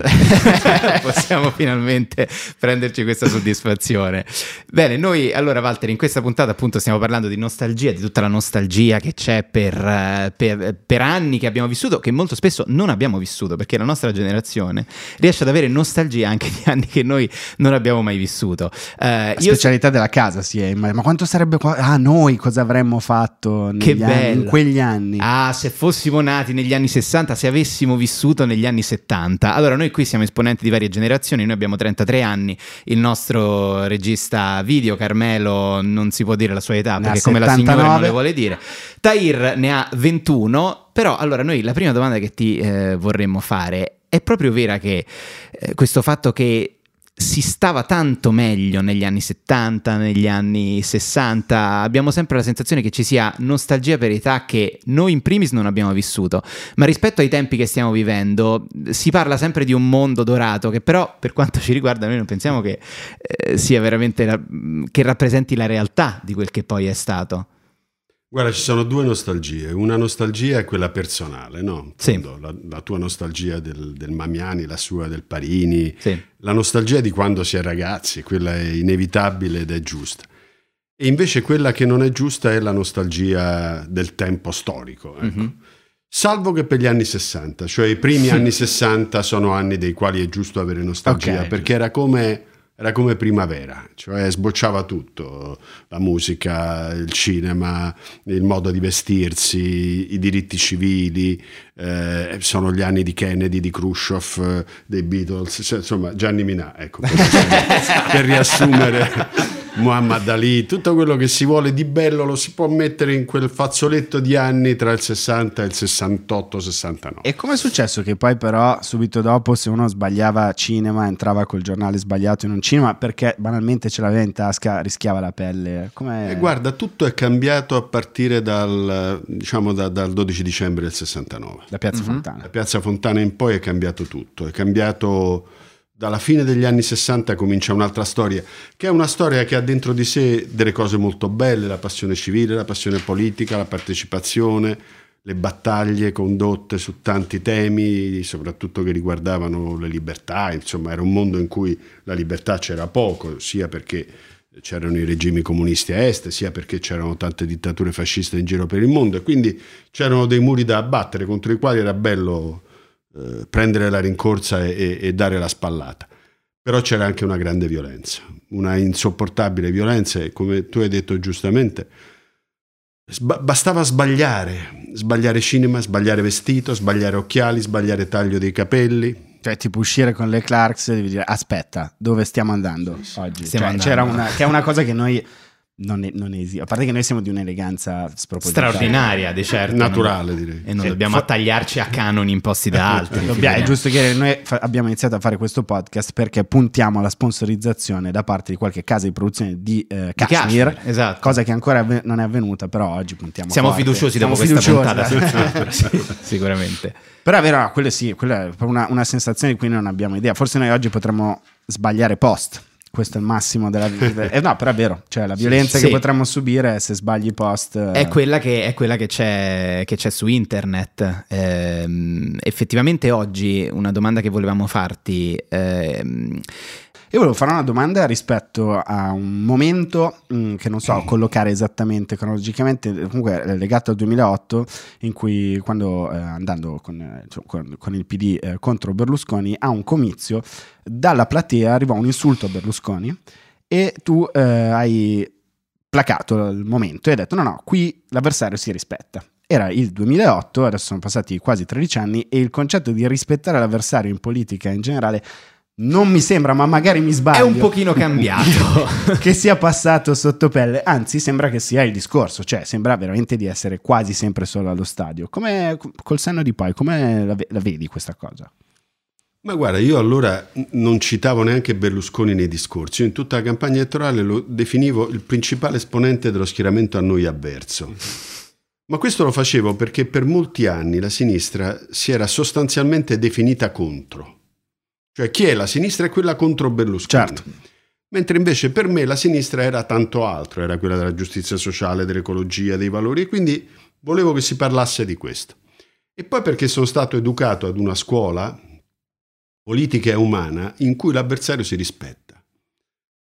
possiamo finalmente prenderci questa soddisfazione. Bene, noi allora Walter in questa puntata appunto stiamo parlando di nostalgia, di tutta la nostalgia che c'è per, per, per anni che abbiamo vissuto, che molto spesso non abbiamo vissuto, perché la nostra generazione riesce ad avere nostalgia anche di anni che noi non abbiamo mai vissuto. Eh, la specialità io... della casa, sì, è, ma quanto sarebbe qua... ah, noi cosa avremmo fatto negli che anni... bello. Quegli anni. Ah, se fossimo nati negli anni sessanta, se avessimo vissuto negli anni settanta. Allora, noi qui siamo esponenti di varie generazioni, noi abbiamo trentatré anni, il nostro regista video Carmelo non si può dire la sua età perché come la signora non le vuole dire. Tahir ne ha ventuno. Però allora noi la prima domanda che ti eh, vorremmo fare è proprio vera che eh, questo fatto che si stava tanto meglio negli anni settanta, negli anni sessanta, abbiamo sempre la sensazione che ci sia nostalgia per età che noi in primis non abbiamo vissuto, ma rispetto ai tempi che stiamo vivendo si parla sempre di un mondo dorato che però per quanto ci riguarda noi non pensiamo che eh, sia veramente la, che rappresenti la realtà di quel che poi è stato. Guarda, ci sono due nostalgie. Una nostalgia è quella personale, no? Sì. La, la tua nostalgia del, del Mamiani, la sua del Parini, sì. La nostalgia di quando si è ragazzi, quella è inevitabile ed è giusta. E invece quella che non è giusta è la nostalgia del tempo storico, ecco. Mm-hmm. Salvo che per gli anni sessanta, cioè i primi sì. anni sessanta sono anni dei quali è giusto avere nostalgia, okay, perché era come... Era come primavera, cioè sbocciava tutto, la musica, il cinema, il modo di vestirsi, i diritti civili, eh, sono gli anni di Kennedy, di Khrushchev, dei Beatles, cioè, insomma Gianni Minà, ecco, per riassumere Muhammad Ali, tutto quello che si vuole di bello lo si può mettere in quel fazzoletto di anni tra il sessanta e il sessantotto sessantanove. E com'è successo che poi però subito dopo, se uno sbagliava cinema, entrava col giornale sbagliato in un cinema perché banalmente ce l'aveva in tasca, rischiava la pelle? Com'è? E guarda, tutto è cambiato a partire dal, diciamo, da, dal dodici dicembre del sessantanove, da Piazza mm-hmm. Fontana. Da Piazza Fontana in poi è cambiato tutto, è cambiato. Dalla fine degli anni sessanta comincia un'altra storia, che è una storia che ha dentro di sé delle cose molto belle: la passione civile, la passione politica, la partecipazione, le battaglie condotte su tanti temi, soprattutto che riguardavano le libertà. Insomma, era un mondo in cui la libertà c'era poco, sia perché c'erano i regimi comunisti a est, sia perché c'erano tante dittature fasciste in giro per il mondo, e quindi c'erano dei muri da abbattere contro i quali era bello prendere la rincorsa e, e dare la spallata. Però c'era anche una grande violenza, una insopportabile violenza, e come tu hai detto giustamente, sba- bastava sbagliare, sbagliare cinema, sbagliare vestito, sbagliare occhiali, sbagliare taglio dei capelli. Cioè, tipo uscire con le Clarks e devi dire: aspetta, dove stiamo andando oggi? Stiamo cioè, andando. C'era una, che è una cosa che noi non è, non esiste, a parte che noi siamo di un'eleganza spropositata, straordinaria, di certo, naturale, non, direi, e non cioè, dobbiamo fa... attagliarci a canoni imposti da altri. Dobbia, è giusto che noi fa- abbiamo iniziato a fare questo podcast perché puntiamo alla sponsorizzazione da parte di qualche casa di produzione di eh, cashmere, esatto. Cosa che ancora avven- non è avvenuta, però oggi puntiamo. Siamo forte. fiduciosi siamo dopo fiduciosi, questa puntata, sì, sicuramente. Però è vero, no, quello sì, quella è una, una sensazione di cui non abbiamo idea. Forse noi oggi potremmo sbagliare post. Questo è il massimo della vita. Eh no, però è vero, cioè la violenza sì, che sì. potremmo subire se sbagli post è quella che, è quella che, c'è, che c'è su internet. Eh, effettivamente oggi una domanda che volevamo farti, eh, io volevo fare una domanda rispetto a un momento mh, che non so collocare esattamente cronologicamente, comunque legato al duemilaotto, in cui quando eh, andando con, cioè, con, con il P D eh, contro Berlusconi a un comizio, dalla platea arrivò un insulto a Berlusconi e tu eh, hai placato il momento e hai detto no no, qui l'avversario si rispetta. Era il duemilaotto, adesso sono passati quasi tredici anni e il concetto di rispettare l'avversario in politica in generale non mi sembra, ma magari mi sbaglio, è un pochino cambiato, che sia passato sotto pelle, anzi sembra che sia il discorso, cioè sembra veramente di essere quasi sempre solo allo stadio. Come, col senno di poi, come la, la vedi questa cosa? Ma guarda, io allora non citavo neanche Berlusconi nei discorsi, io in tutta la campagna elettorale lo definivo il principale esponente dello schieramento a noi avverso. Ma questo lo facevo perché per molti anni la sinistra si era sostanzialmente definita contro. Cioè chi è la sinistra è quella contro Berlusconi. Certo. Mentre invece per me la sinistra era tanto altro, era quella della giustizia sociale, dell'ecologia, dei valori, e quindi volevo che si parlasse di questo. E poi perché sono stato educato ad una scuola politica e umana in cui l'avversario si rispetta.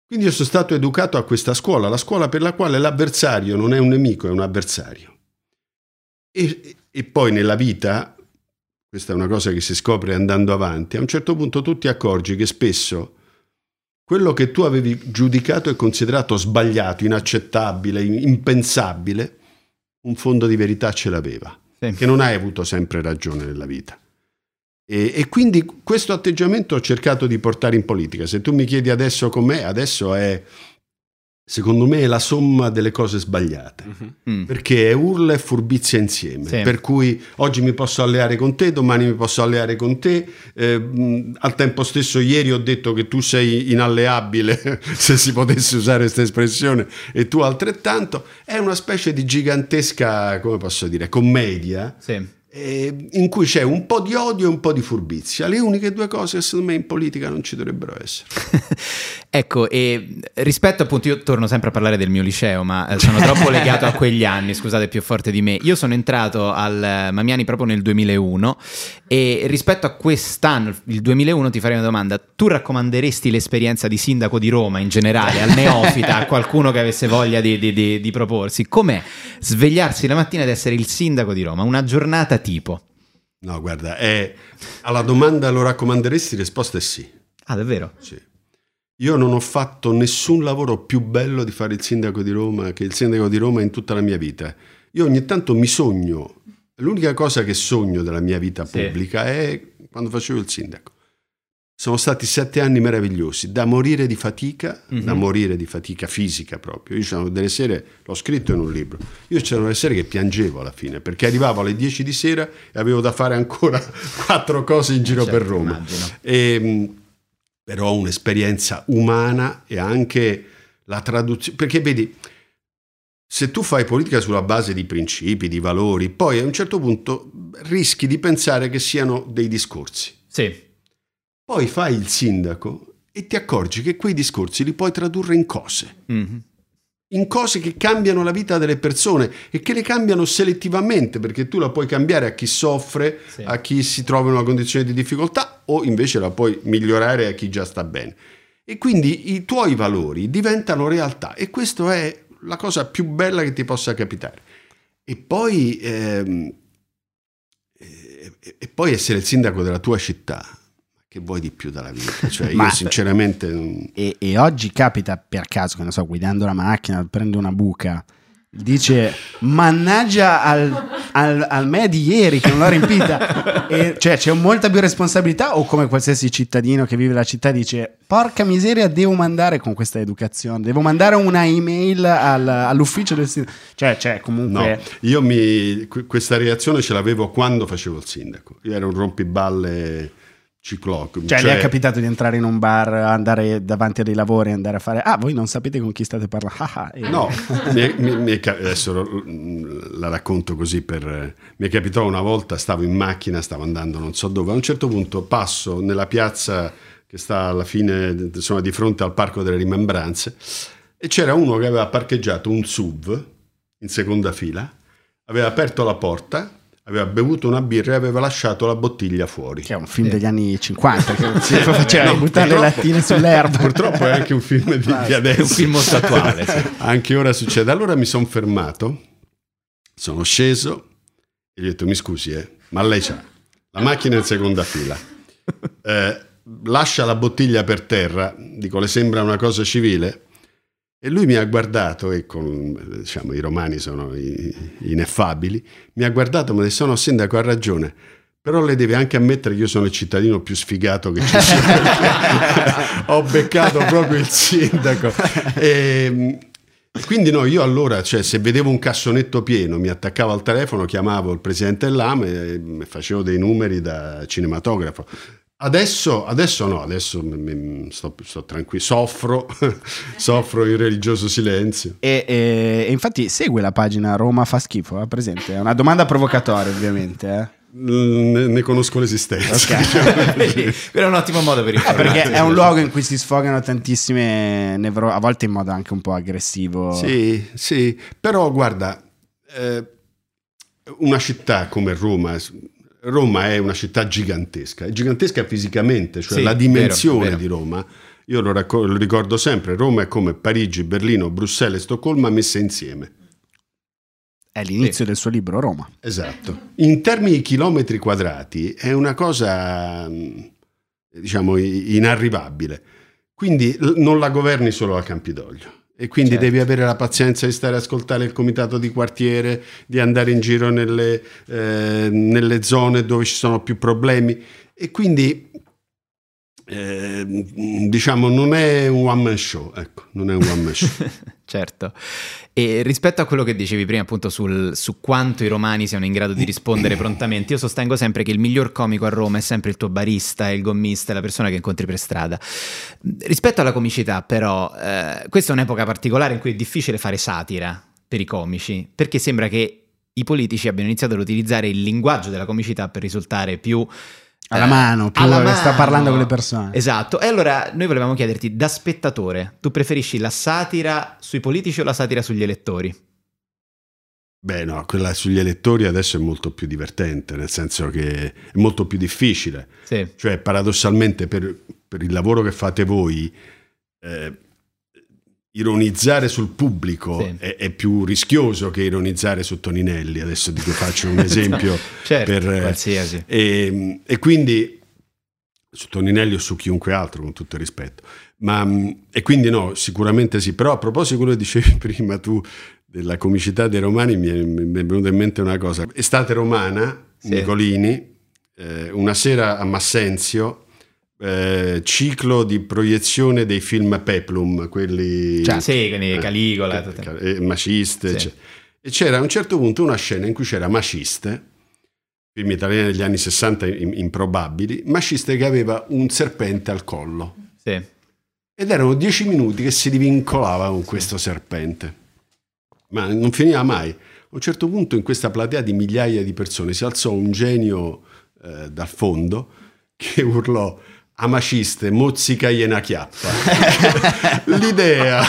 Quindi io sono stato educato a questa scuola, la scuola per la quale l'avversario non è un nemico, è un avversario. E, e poi nella vita... Questa è una cosa che si scopre andando avanti. A un certo punto tu ti accorgi che spesso quello che tu avevi giudicato e considerato sbagliato, inaccettabile, impensabile, un fondo di verità ce l'aveva, sì. Che non hai avuto sempre ragione nella vita. E, e quindi questo atteggiamento ho cercato di portare in politica. Se tu mi chiedi adesso com'è, adesso è, secondo me, è la somma delle cose sbagliate, mm-hmm. mm. perché è urla e furbizia insieme, sì. Per cui oggi mi posso alleare con te, domani mi posso alleare con te, eh, mh, al tempo stesso ieri ho detto che tu sei inalleabile, se si potesse usare questa espressione, e tu altrettanto. È una specie di gigantesca, come posso dire, commedia, sì. eh, in cui c'è un po' di odio e un po' di furbizia, le uniche due cose che secondo me in politica non ci dovrebbero essere. Ecco, e rispetto appunto, io torno sempre a parlare del mio liceo, ma sono troppo legato a quegli anni, scusate, più forte di me. Io sono entrato al Mamiani proprio nel duemilauno e rispetto a quest'anno, il duemilauno, ti farei una domanda: tu raccomanderesti l'esperienza di sindaco di Roma in generale al neofita, a qualcuno che avesse voglia di, di, di, di proporsi? Com'è svegliarsi la mattina ed essere il sindaco di Roma? Una giornata tipo? No, guarda, è... alla domanda lo raccomanderesti? Risposta è sì. Ah, davvero? Sì. Io non ho fatto nessun lavoro più bello di fare il sindaco di Roma che il sindaco di Roma in tutta la mia vita. Io ogni tanto mi sogno, l'unica cosa che sogno della mia vita pubblica, sì. È quando facevo il sindaco. Sono stati sette anni meravigliosi, da morire di fatica, mm-hmm. da morire di fatica fisica proprio. Io c'erano delle sere, l'ho scritto in un libro, io c'erano delle sere che piangevo alla fine, perché arrivavo alle dieci di sera e avevo da fare ancora quattro cose in giro certo, per Roma. E, però un'esperienza umana e anche la traduzione, perché vedi, se tu fai politica sulla base di principi, di valori, poi a un certo punto rischi di pensare che siano dei discorsi. Sì. Poi fai il sindaco e ti accorgi che quei discorsi li puoi tradurre in cose, mm-hmm. in cose che cambiano la vita delle persone e che le cambiano selettivamente, perché tu la puoi cambiare a chi soffre, sì. a chi si trova in una condizione di difficoltà, o invece la puoi migliorare a chi già sta bene. E quindi i tuoi valori diventano realtà, e questa è la cosa più bella che ti possa capitare. E poi, ehm, e, e poi essere il sindaco della tua città, che vuoi di più dalla vita? Cioè, io sinceramente. Non... E, e oggi capita per caso, che non so, guidando la macchina, prendo una buca, dice: mannaggia al, al, al me di ieri che non l'ho riempita. E, cioè, c'è molta più responsabilità, o come qualsiasi cittadino che vive la città dice: porca miseria, devo mandare con questa educazione, devo mandare una email al, all'ufficio del sindaco. Cioè, cioè comunque. No, io mi. Questa reazione ce l'avevo quando facevo il sindaco. Io ero un rompiballe. Ciclo, cioè, cioè, le è capitato di entrare in un bar, andare davanti a dei lavori e andare a fare: ah, voi non sapete con chi state parlando? No, mi, mi, mi, adesso la racconto così per... Mi capitò una volta, stavo in macchina, stavo andando non so dove, a un certo punto passo nella piazza che sta alla fine, insomma, di fronte al Parco delle Rimembranze, e c'era uno che aveva parcheggiato un SUV in seconda fila, aveva aperto la porta, aveva bevuto una birra e aveva lasciato la bottiglia fuori. Che è un film degli anni cinquanta che si faceva no, buttare le lattine sull'erba. Purtroppo è anche un film di, di adesso. È un film molto attuale. Sì. Anche ora succede. Allora mi sono fermato, sono sceso e gli ho detto: mi scusi, eh, ma lei c'ha la macchina in seconda fila, eh, lascia la bottiglia per terra, dico, le sembra una cosa civile? E lui mi ha guardato, e con, diciamo, i romani sono ineffabili, mi ha guardato, ma adesso no, sindaco, ha ragione, però lei deve anche ammettere che io sono il cittadino più sfigato che ci sia. Ho beccato proprio il sindaco. E quindi no, io allora, cioè, se vedevo un cassonetto pieno, mi attaccavo al telefono, chiamavo il presidente Lame e facevo dei numeri da cinematografo. Adesso, adesso no, adesso sto, sto tranquillo, soffro, soffro in religioso silenzio. E, e, e infatti segue la pagina Roma fa schifo, eh, presente? È una domanda provocatoria, ovviamente. Eh. Ne, ne conosco l'esistenza, okay. Però è un ottimo modo per ricordarlo, eh, perché è un luogo in cui si sfogano tantissime nevro, a volte in modo anche un po' aggressivo. Sì, sì, però guarda, eh, una città come Roma... Roma è una città gigantesca, è gigantesca fisicamente, cioè sì, la dimensione vero, vero. di Roma, io lo, racco- lo ricordo sempre, Roma è come Parigi, Berlino, Bruxelles e Stoccolma messe insieme. È l'inizio sì. del suo libro Roma. Esatto. In termini di chilometri quadrati è una cosa, diciamo, inarrivabile, quindi non la governi solo a Campidoglio. E quindi certo. devi avere la pazienza di stare a ascoltare il comitato di quartiere, di andare in giro nelle, eh, nelle zone dove ci sono più problemi. E quindi, eh, diciamo, non è un one man show, ecco, non è un one man show. Certo. E rispetto a quello che dicevi prima, appunto, sul, su quanto i romani siano in grado di rispondere prontamente, io sostengo sempre che il miglior comico a Roma è sempre il tuo barista, il gommista, la persona che incontri per strada. Rispetto alla comicità, però, eh, questa è un'epoca particolare in cui è difficile fare satira per i comici, perché sembra che i politici abbiano iniziato ad utilizzare il linguaggio della comicità per risultare più... alla mano, più alla mano. Sta parlando con le persone. Esatto. E allora noi volevamo chiederti, da spettatore, tu preferisci la satira sui politici o la satira sugli elettori? Beh, no, quella sugli elettori adesso è molto più divertente, nel senso che è molto più difficile. Sì. Cioè, paradossalmente, per, per il lavoro che fate voi, eh, ironizzare sul pubblico sì. è, è più rischioso che ironizzare su Toninelli, adesso dico, faccio un esempio certo, per, qualsiasi e, e quindi su Toninelli o su chiunque altro, con tutto il rispetto, ma e quindi no, sicuramente sì. Però a proposito di quello che dicevi prima tu della comicità dei romani, mi è, mi è venuta in mente una cosa. Estate romana, sì. Nicolini, eh, una sera a Massenzio Eh, ciclo di proiezione dei film peplum, quelli cioè, sì, quindi Caligola, eh, Maciste, sì. E c'era a un certo punto una scena in cui c'era Maciste, film italiano degli anni sessanta improbabili, Maciste che aveva un serpente al collo, sì. Ed erano dieci minuti che si divincolava con questo serpente, ma non finiva mai. A un certo punto in questa platea di migliaia di persone si alzò un genio eh, dal fondo che urlò: a Maciste mozzicagli una chiappa. L'idea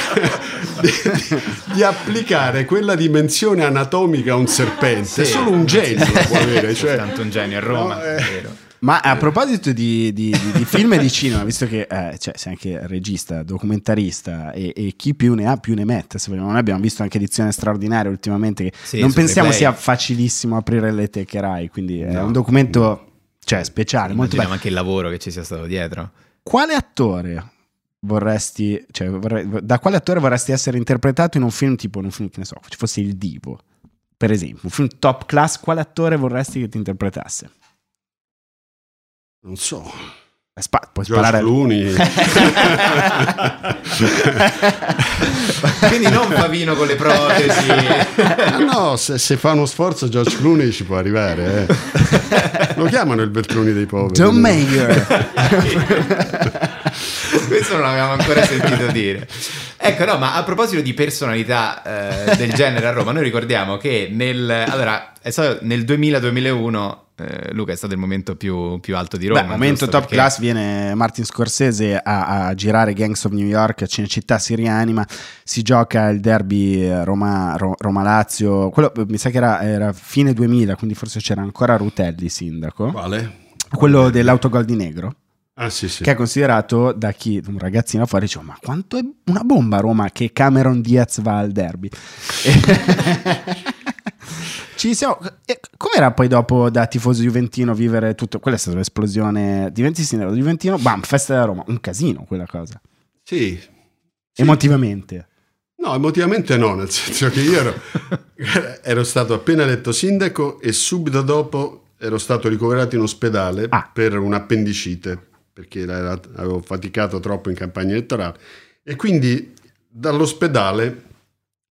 di, di, di applicare quella dimensione anatomica a un serpente, sì, solo un genio può avere, cioè, tanto un genio a Roma, no, eh. È vero. Ma a proposito di, di, di, di film e di cinema, visto che eh, cioè, sei anche regista, documentarista e, e chi più ne ha più ne mette, noi abbiamo visto anche Edizione Straordinaria ultimamente, che sì, non pensiamo replay. Sia facilissimo aprire le teche Rai, quindi è no, un documento... No. Cioè speciale, molto bello, anche il lavoro che ci sia stato dietro. Quale attore vorresti, cioè, vorrei, da quale attore vorresti essere interpretato in un film, tipo in un film che ne so, ci fosse Il Divo, per esempio, un film top class, quale attore vorresti che ti interpretasse? Non so. Sp- puoi sparare Clooney. Quindi non Pavino con le protesi. No, se, se fa uno sforzo George Clooney ci può arrivare, eh. Lo chiamano il Bertolini dei poveri. John Mayer. Questo non l'avevamo ancora sentito dire. Ecco, no, ma a proposito di personalità eh, del genere a Roma, noi ricordiamo che nel allora è stato nel duemila duemilauno Luca, è stato il momento più, più alto di Roma. Beh, momento top perché... class, viene Martin Scorsese a, a girare Gangs of New York, Cinecittà si rianima, si gioca il derby Roma, Ro, Roma-Lazio, quello mi sa che era, era fine duemila, quindi forse c'era ancora Rutelli sindaco. Quale? Quello dell'autogol di Negro. Ah, sì, sì. Che è considerato da chi, un ragazzino fuori, diceva: ma quanto è una bomba Roma che Cameron Diaz va al derby. Ci siamo... e com'era poi dopo da tifoso juventino vivere tutto? Quella è stata l'esplosione, diventi sindaco juventino, bam, festa della Roma, un casino quella cosa. Sì. Emotivamente? Sì. No, emotivamente no, nel senso che io ero, ero stato appena eletto sindaco e subito dopo ero stato ricoverato in ospedale ah. per un'appendicite, perché era, avevo faticato troppo in campagna elettorale, e quindi dall'ospedale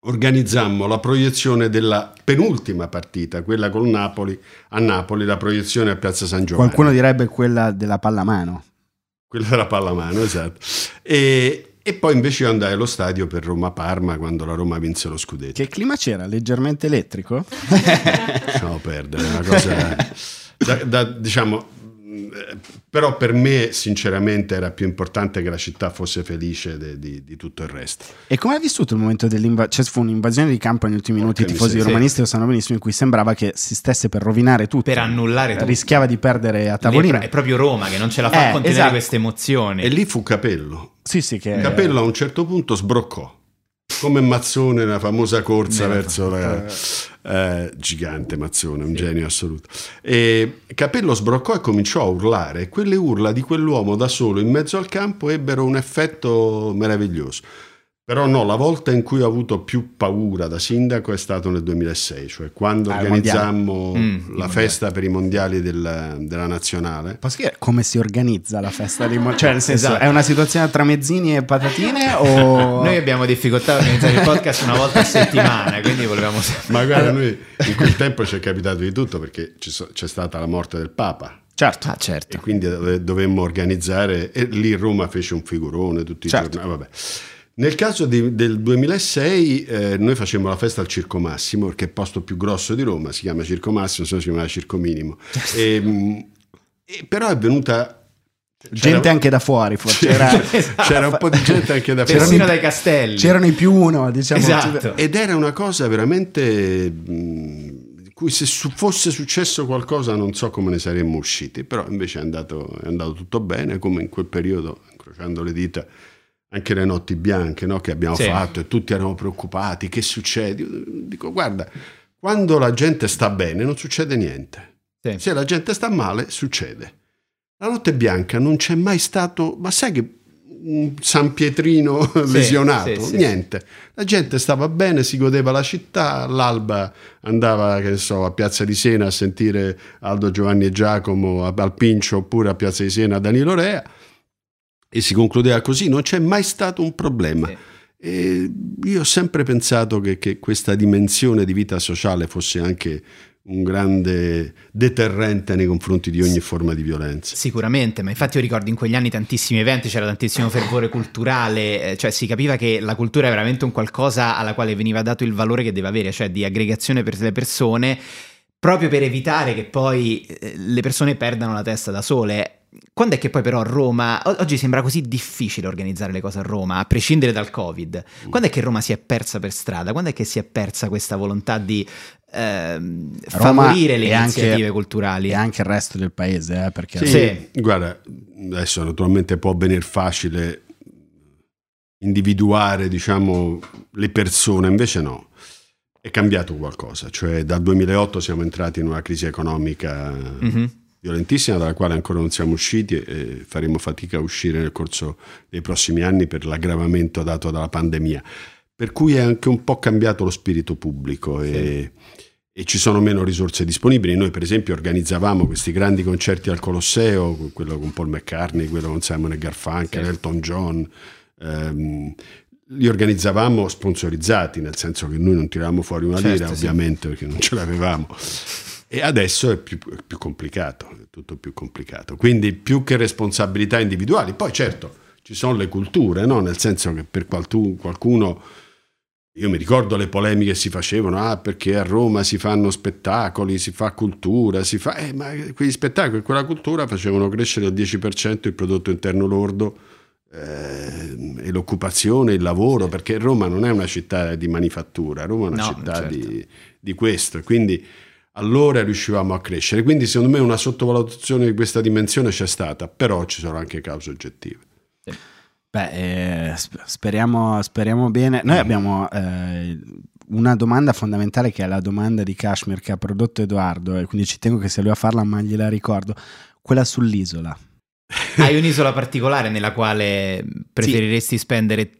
organizzammo la proiezione della penultima partita, quella col Napoli, a Napoli, la proiezione a Piazza San Giovanni. Qualcuno direbbe quella della pallamano. Quella della pallamano, esatto. E, e poi invece io andai allo stadio per Roma-Parma quando la Roma vinse lo scudetto. Che clima c'era? Leggermente elettrico? Lasciamo perdere, una cosa... Da, da, diciamo... Però per me sinceramente era più importante che la città fosse felice di, di, di tutto il resto. E come ha vissuto il momento dell'invasione? Cioè, fu un'invasione di campo negli ultimi minuti, i tifosi sei, romanisti sì. lo sanno benissimo, in cui sembrava che si stesse per rovinare tutto, per annullare tutto, rischiava di perdere a tavolino. Lì è proprio Roma che non ce la fa eh, a contenere esatto. queste emozioni. E lì fu Capello sì, sì, che... Capello a un certo punto sbroccò come Mazzone nella famosa corsa Beh, verso la... Eh, gigante Mazzone, un sì. genio assoluto. E Capello sbroccò e cominciò a urlare. Quelle urla di quell'uomo da solo in mezzo al campo ebbero un effetto meraviglioso. Però no, la volta in cui ho avuto più paura da sindaco è stato nel duemilasei, cioè quando ah, organizzammo mm, la festa per i mondiali del, della nazionale. Posso dire come si organizza la festa dei mondiali? Cioè nel senso, esatto. è una situazione tra mezzini e patatine o... Noi abbiamo difficoltà a organizzare il podcast una volta a settimana, quindi volevamo... Ma guarda, noi in quel tempo ci è capitato di tutto, perché c'è stata la morte del Papa. Certo. Ah, certo. E quindi dovemmo organizzare, e lì Roma fece un figurone tutti certo. i giorni, vabbè. Nel caso di, del duemilasei eh, noi facemmo la festa al Circo Massimo, perché è il posto più grosso di Roma, si chiama Circo Massimo, se no si chiamava Circo Minimo. E, e però è venuta... Gente anche da fuori, forse. C'era, esatto. c'era un po' di gente anche da fuori. Persino dai castelli. C'erano i più uno, diciamo. Esatto. Ed era una cosa veramente... Mh, cui se su, fosse successo qualcosa non so come ne saremmo usciti, però invece è andato, è andato tutto bene, come in quel periodo, incrociando le dita... Anche le notti bianche, no, che abbiamo sì. fatto, e tutti erano preoccupati, che succede? Io dico, guarda, quando la gente sta bene non succede niente, sì. se la gente sta male succede. La notte bianca non c'è mai stato, ma sai che un San Pietrino sì, lesionato? Sì, sì. Niente, la gente stava bene, si godeva la città, all'alba andava, che so, a Piazza di Sena a sentire Aldo Giovanni e Giacomo, al Pincio, oppure a Piazza di Sena a Danilo Rea. E si concludeva così, non c'è mai stato un problema. Sì. E io ho sempre pensato che, che questa dimensione di vita sociale fosse anche un grande deterrente nei confronti di ogni forma di violenza. Sicuramente, ma infatti io ricordo in quegli anni tantissimi eventi, c'era tantissimo fervore culturale, cioè si capiva che la cultura è veramente un qualcosa alla quale veniva dato il valore che deve avere, cioè di aggregazione per le persone, proprio per evitare che poi le persone perdano la testa da sole. Quando è che poi però Roma, oggi sembra così difficile organizzare le cose a Roma, a prescindere dal Covid, quando è che Roma si è persa per strada? Quando è che si è persa questa volontà di ehm, favorire le iniziative anche, culturali? E anche il resto del paese, eh, perché... Sì, sì, guarda, adesso naturalmente può venir facile individuare, diciamo, le persone, invece no. È cambiato qualcosa, cioè dal duemilaotto siamo entrati in una crisi economica mm-hmm. violentissima, dalla quale ancora non siamo usciti e faremo fatica a uscire nel corso dei prossimi anni per l'aggravamento dato dalla pandemia, per cui è anche un po' cambiato lo spirito pubblico sì. e, e ci sono meno risorse disponibili. Noi per esempio organizzavamo questi grandi concerti al Colosseo, quello con Paul McCartney, quello con Simon e Garfunkel, sì. Elton John, ehm, li organizzavamo sponsorizzati, nel senso che noi non tiravamo fuori una certo, lira, ovviamente, sì. perché non ce l'avevamo. E adesso è più, più complicato, è tutto più complicato. Quindi più che responsabilità individuali, poi certo ci sono le culture, no? Nel senso che per qualcuno, io mi ricordo le polemiche si facevano, ah perché a Roma si fanno spettacoli, si fa cultura, si fa... Eh, ma quegli spettacoli, quella cultura facevano crescere al dieci per cento il prodotto interno lordo, e l'occupazione, il lavoro, perché Roma non è una città di manifattura, Roma è una no, città certo. di, di questo, quindi allora riuscivamo a crescere. Quindi secondo me una sottovalutazione di questa dimensione c'è stata, però ci sono anche cause oggettive. Sì. Beh, eh, speriamo, speriamo bene. Noi abbiamo eh, una domanda fondamentale che è la domanda di Kashmir che ha prodotto Edoardo, e quindi ci tengo che sia lui a farla, ma gliela ricordo, quella sull'isola. Hai un'isola particolare nella quale preferiresti sì. spendere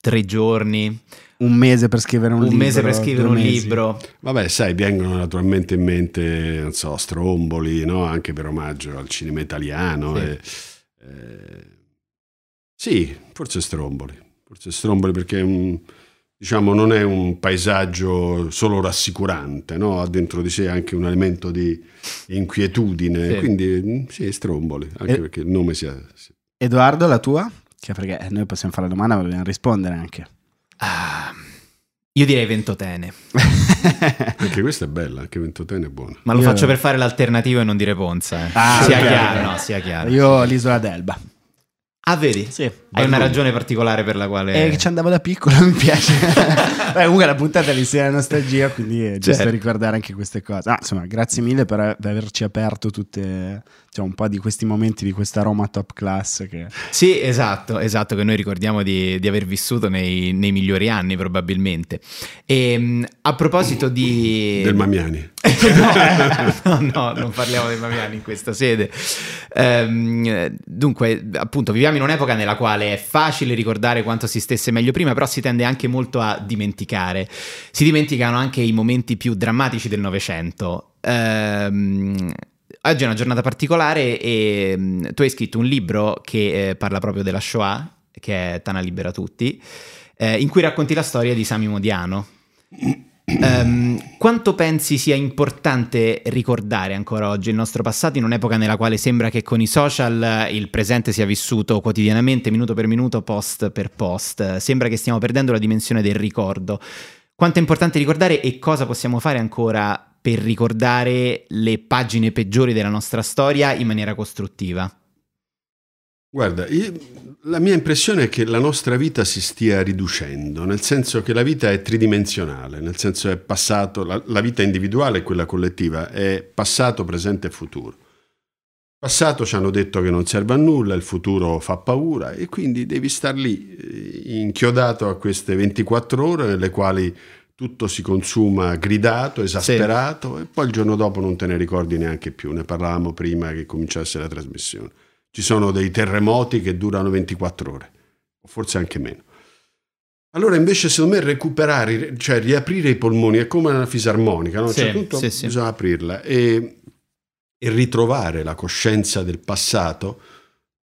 tre giorni? Un mese per scrivere un, un libro? Un mese per scrivere un mesi. libro? Vabbè, sai, vengono naturalmente in mente, non so, Stromboli, no? Anche per omaggio al cinema italiano. Sì, e, eh, sì forse Stromboli. Forse Stromboli perché, um, diciamo, non è un paesaggio solo rassicurante, no? Ha dentro di sé anche un elemento di inquietudine, sì. quindi sì, Stromboli, anche e- perché il nome sia... Sì. Edoardo, la tua? Che perché noi possiamo fare la domanda, ma dobbiamo rispondere anche. Ah, io direi Ventotene. Anche questa è bella, anche Ventotene è buona. Ma lo io... faccio per fare l'alternativa e non dire Ponza, eh. ah, sia, okay. chiaro, no, sia chiaro. Io l'isola d'Elba. Ah, vedi? Sì, hai Barlone. Una ragione particolare per la quale... Eh, ci andavo da piccolo, mi piace. Beh, comunque la puntata lì sia la nostalgia, quindi è giusto certo. ricordare anche queste cose. Ah, insomma, grazie mille per averci aperto tutte... Cioè un po' di questi momenti di questa Roma top class che... Sì, esatto, esatto, che noi ricordiamo di, di aver vissuto nei, nei migliori anni probabilmente. E, a proposito di... Del Mamiani. no, no, non parliamo del Mamiani in questa sede. Ehm, dunque, appunto, viviamo in un'epoca nella quale è facile ricordare quanto si stesse meglio prima, però si tende anche molto a dimenticare. Si dimenticano anche i momenti più drammatici del Novecento. Ehm... Oggi è una giornata particolare e tu hai scritto un libro che eh, parla proprio della Shoah, che è Tana libera tutti, eh, in cui racconti la storia di Sami Modiano. um, quanto pensi sia importante ricordare ancora oggi il nostro passato in un'epoca nella quale sembra che con i social il presente sia vissuto quotidianamente, minuto per minuto, post per post? Sembra che stiamo perdendo la dimensione del ricordo. Quanto è importante ricordare e cosa possiamo fare ancora per ricordare le pagine peggiori della nostra storia in maniera costruttiva? Guarda, io, la mia impressione è che la nostra vita si stia riducendo, nel senso che la vita è tridimensionale, nel senso è passato, la, la vita individuale e quella collettiva è passato, presente e futuro. Passato ci hanno detto che non serve a nulla, il futuro fa paura e quindi devi star lì inchiodato a queste ventiquattro ore nelle quali tutto si consuma gridato, esasperato sì. e poi il giorno dopo non te ne ricordi neanche più. Ne parlavamo prima che cominciasse la trasmissione. Ci sono dei terremoti che durano ventiquattro ore, o forse anche meno. Allora invece secondo me recuperare, cioè riaprire i polmoni è come una fisarmonica, no? Sì, cioè, tutto sì, sì. bisogna aprirla e, e ritrovare la coscienza del passato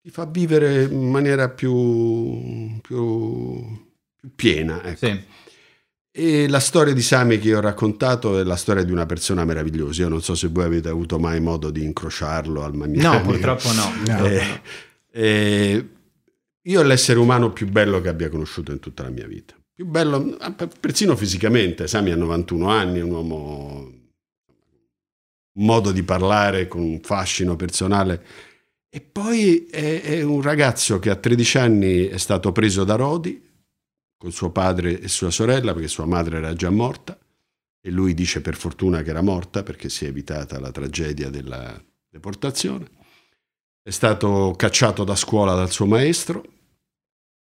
ti fa vivere in maniera più, più, più piena, ecco. Sì. E la storia di Sami che ho raccontato è la storia di una persona meravigliosa. Io non so se voi avete avuto mai modo di incrociarlo al Magnani. No, purtroppo no, no. Eh, eh, io è l'essere umano più bello che abbia conosciuto in tutta la mia vita, più bello persino fisicamente. Sami ha novantuno anni, è un uomo, un modo di parlare con un fascino personale, e poi è, è un ragazzo che a tredici anni è stato preso da Rodi con suo padre e sua sorella, perché sua madre era già morta e lui dice per fortuna che era morta perché si è evitata la tragedia della deportazione. È stato cacciato da scuola dal suo maestro.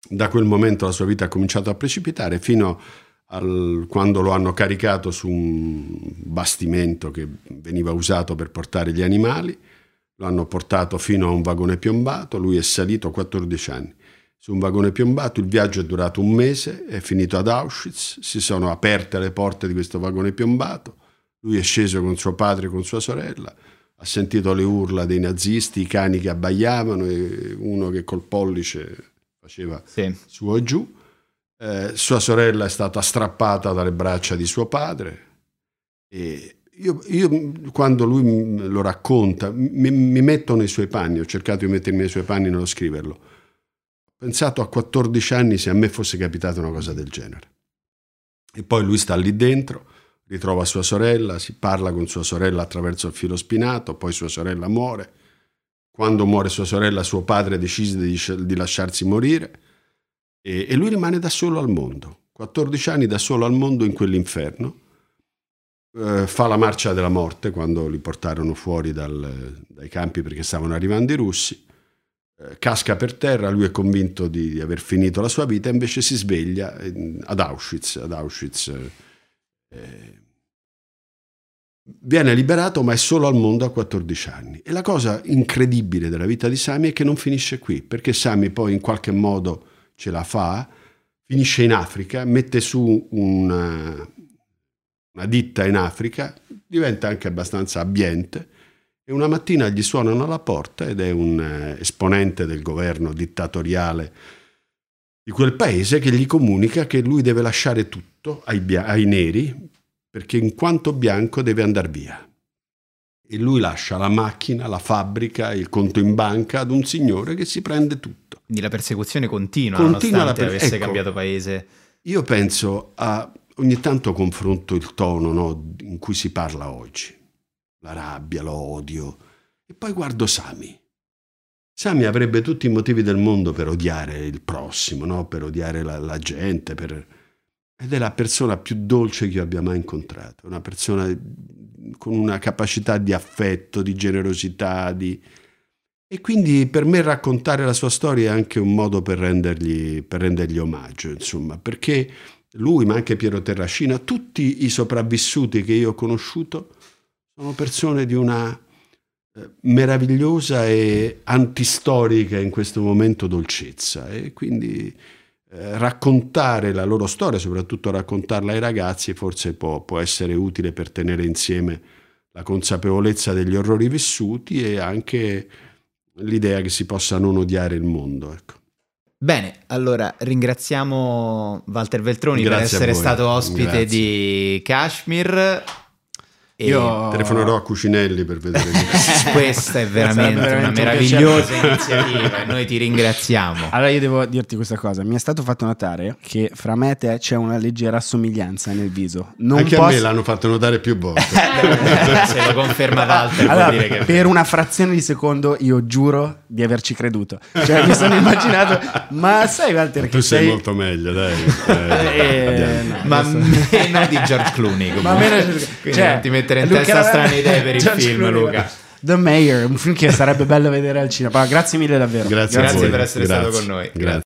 Da quel momento la sua vita ha cominciato a precipitare fino al quando lo hanno caricato su un bastimento che veniva usato per portare gli animali. Lo hanno portato fino a un vagone piombato, lui è salito a quattordici anni. Su un vagone piombato, il viaggio è durato un mese, è finito ad Auschwitz, si sono aperte le porte di questo vagone piombato, lui è sceso con suo padre e con sua sorella, ha sentito le urla dei nazisti, i cani che abbaiavano e uno che col pollice faceva sì. su o giù, eh, sua sorella è stata strappata dalle braccia di suo padre. E Io, io quando lui lo racconta mi, mi metto nei suoi panni, ho cercato di mettermi nei suoi panni nello scriverlo. Ho pensato a quattordici anni se a me fosse capitata una cosa del genere. E poi lui sta lì dentro, ritrova sua sorella, si parla con sua sorella attraverso il filo spinato, poi sua sorella muore. Quando muore sua sorella, suo padre decide di, di lasciarsi morire e, e lui rimane da solo al mondo. quattordici anni da solo al mondo in quell'inferno. Fa la marcia della morte quando li portarono fuori dal, dai campi perché stavano arrivando i russi, casca per terra, lui è convinto di, di aver finito la sua vita, invece si sveglia ad Auschwitz, ad Auschwitz eh, viene liberato ma è solo al mondo a quattordici anni. E la cosa incredibile della vita di Sami è che non finisce qui, perché Sami poi in qualche modo ce la fa, finisce in Africa, mette su un... una ditta in Africa, diventa anche abbastanza abbiente e una mattina gli suonano alla porta ed è un esponente del governo dittatoriale di quel paese che gli comunica che lui deve lasciare tutto ai, ai neri perché in quanto bianco deve andare via. E lui lascia la macchina, la fabbrica, il conto in banca ad un signore che si prende tutto. Quindi la persecuzione continua, continua nonostante la per... avesse ecco, cambiato paese. Io penso a... Ogni tanto confronto il tono, no, in cui si parla oggi, la rabbia, l'odio, e poi guardo Sami. Sami avrebbe tutti i motivi del mondo per odiare il prossimo, no? Per odiare la, la gente, per... ed è la persona più dolce che io abbia mai incontrato, una persona con una capacità di affetto, di generosità, di... e quindi per me raccontare la sua storia è anche un modo per rendergli, per rendergli omaggio, insomma, perché... Lui, ma anche Piero Terracina, tutti i sopravvissuti che io ho conosciuto sono persone di una eh, meravigliosa e antistorica in questo momento dolcezza, e quindi eh, raccontare la loro storia, soprattutto raccontarla ai ragazzi, forse può, può essere utile per tenere insieme la consapevolezza degli orrori vissuti e anche l'idea che si possa non odiare il mondo, ecco. Bene, allora ringraziamo Walter Veltroni Grazie per essere stato ospite Grazie. di Kashmir. E io telefonerò a Cucinelli per vedere questa è veramente, veramente una meravigliosa iniziativa e noi ti ringraziamo. Allora io devo dirti questa cosa, mi è stato fatto notare che fra me e te c'è una leggera somiglianza nel viso, non anche posso... a me l'hanno fatto notare più volte. Se lo conferma Walter, allora, vuol dire che... per una frazione di secondo io giuro di averci creduto, cioè mi sono immaginato ma sai Walter ma che tu sei, sei molto meglio dai eh, eh, no, ma meno di George Clooney comunque. Ma meno quindi cioè, ti metti mettere in Luca testa strane idee per il film Clooney. Luca The Mayor, un film che sarebbe bello vedere al cinema. Grazie mille davvero, grazie, grazie per essere grazie. stato con noi grazie.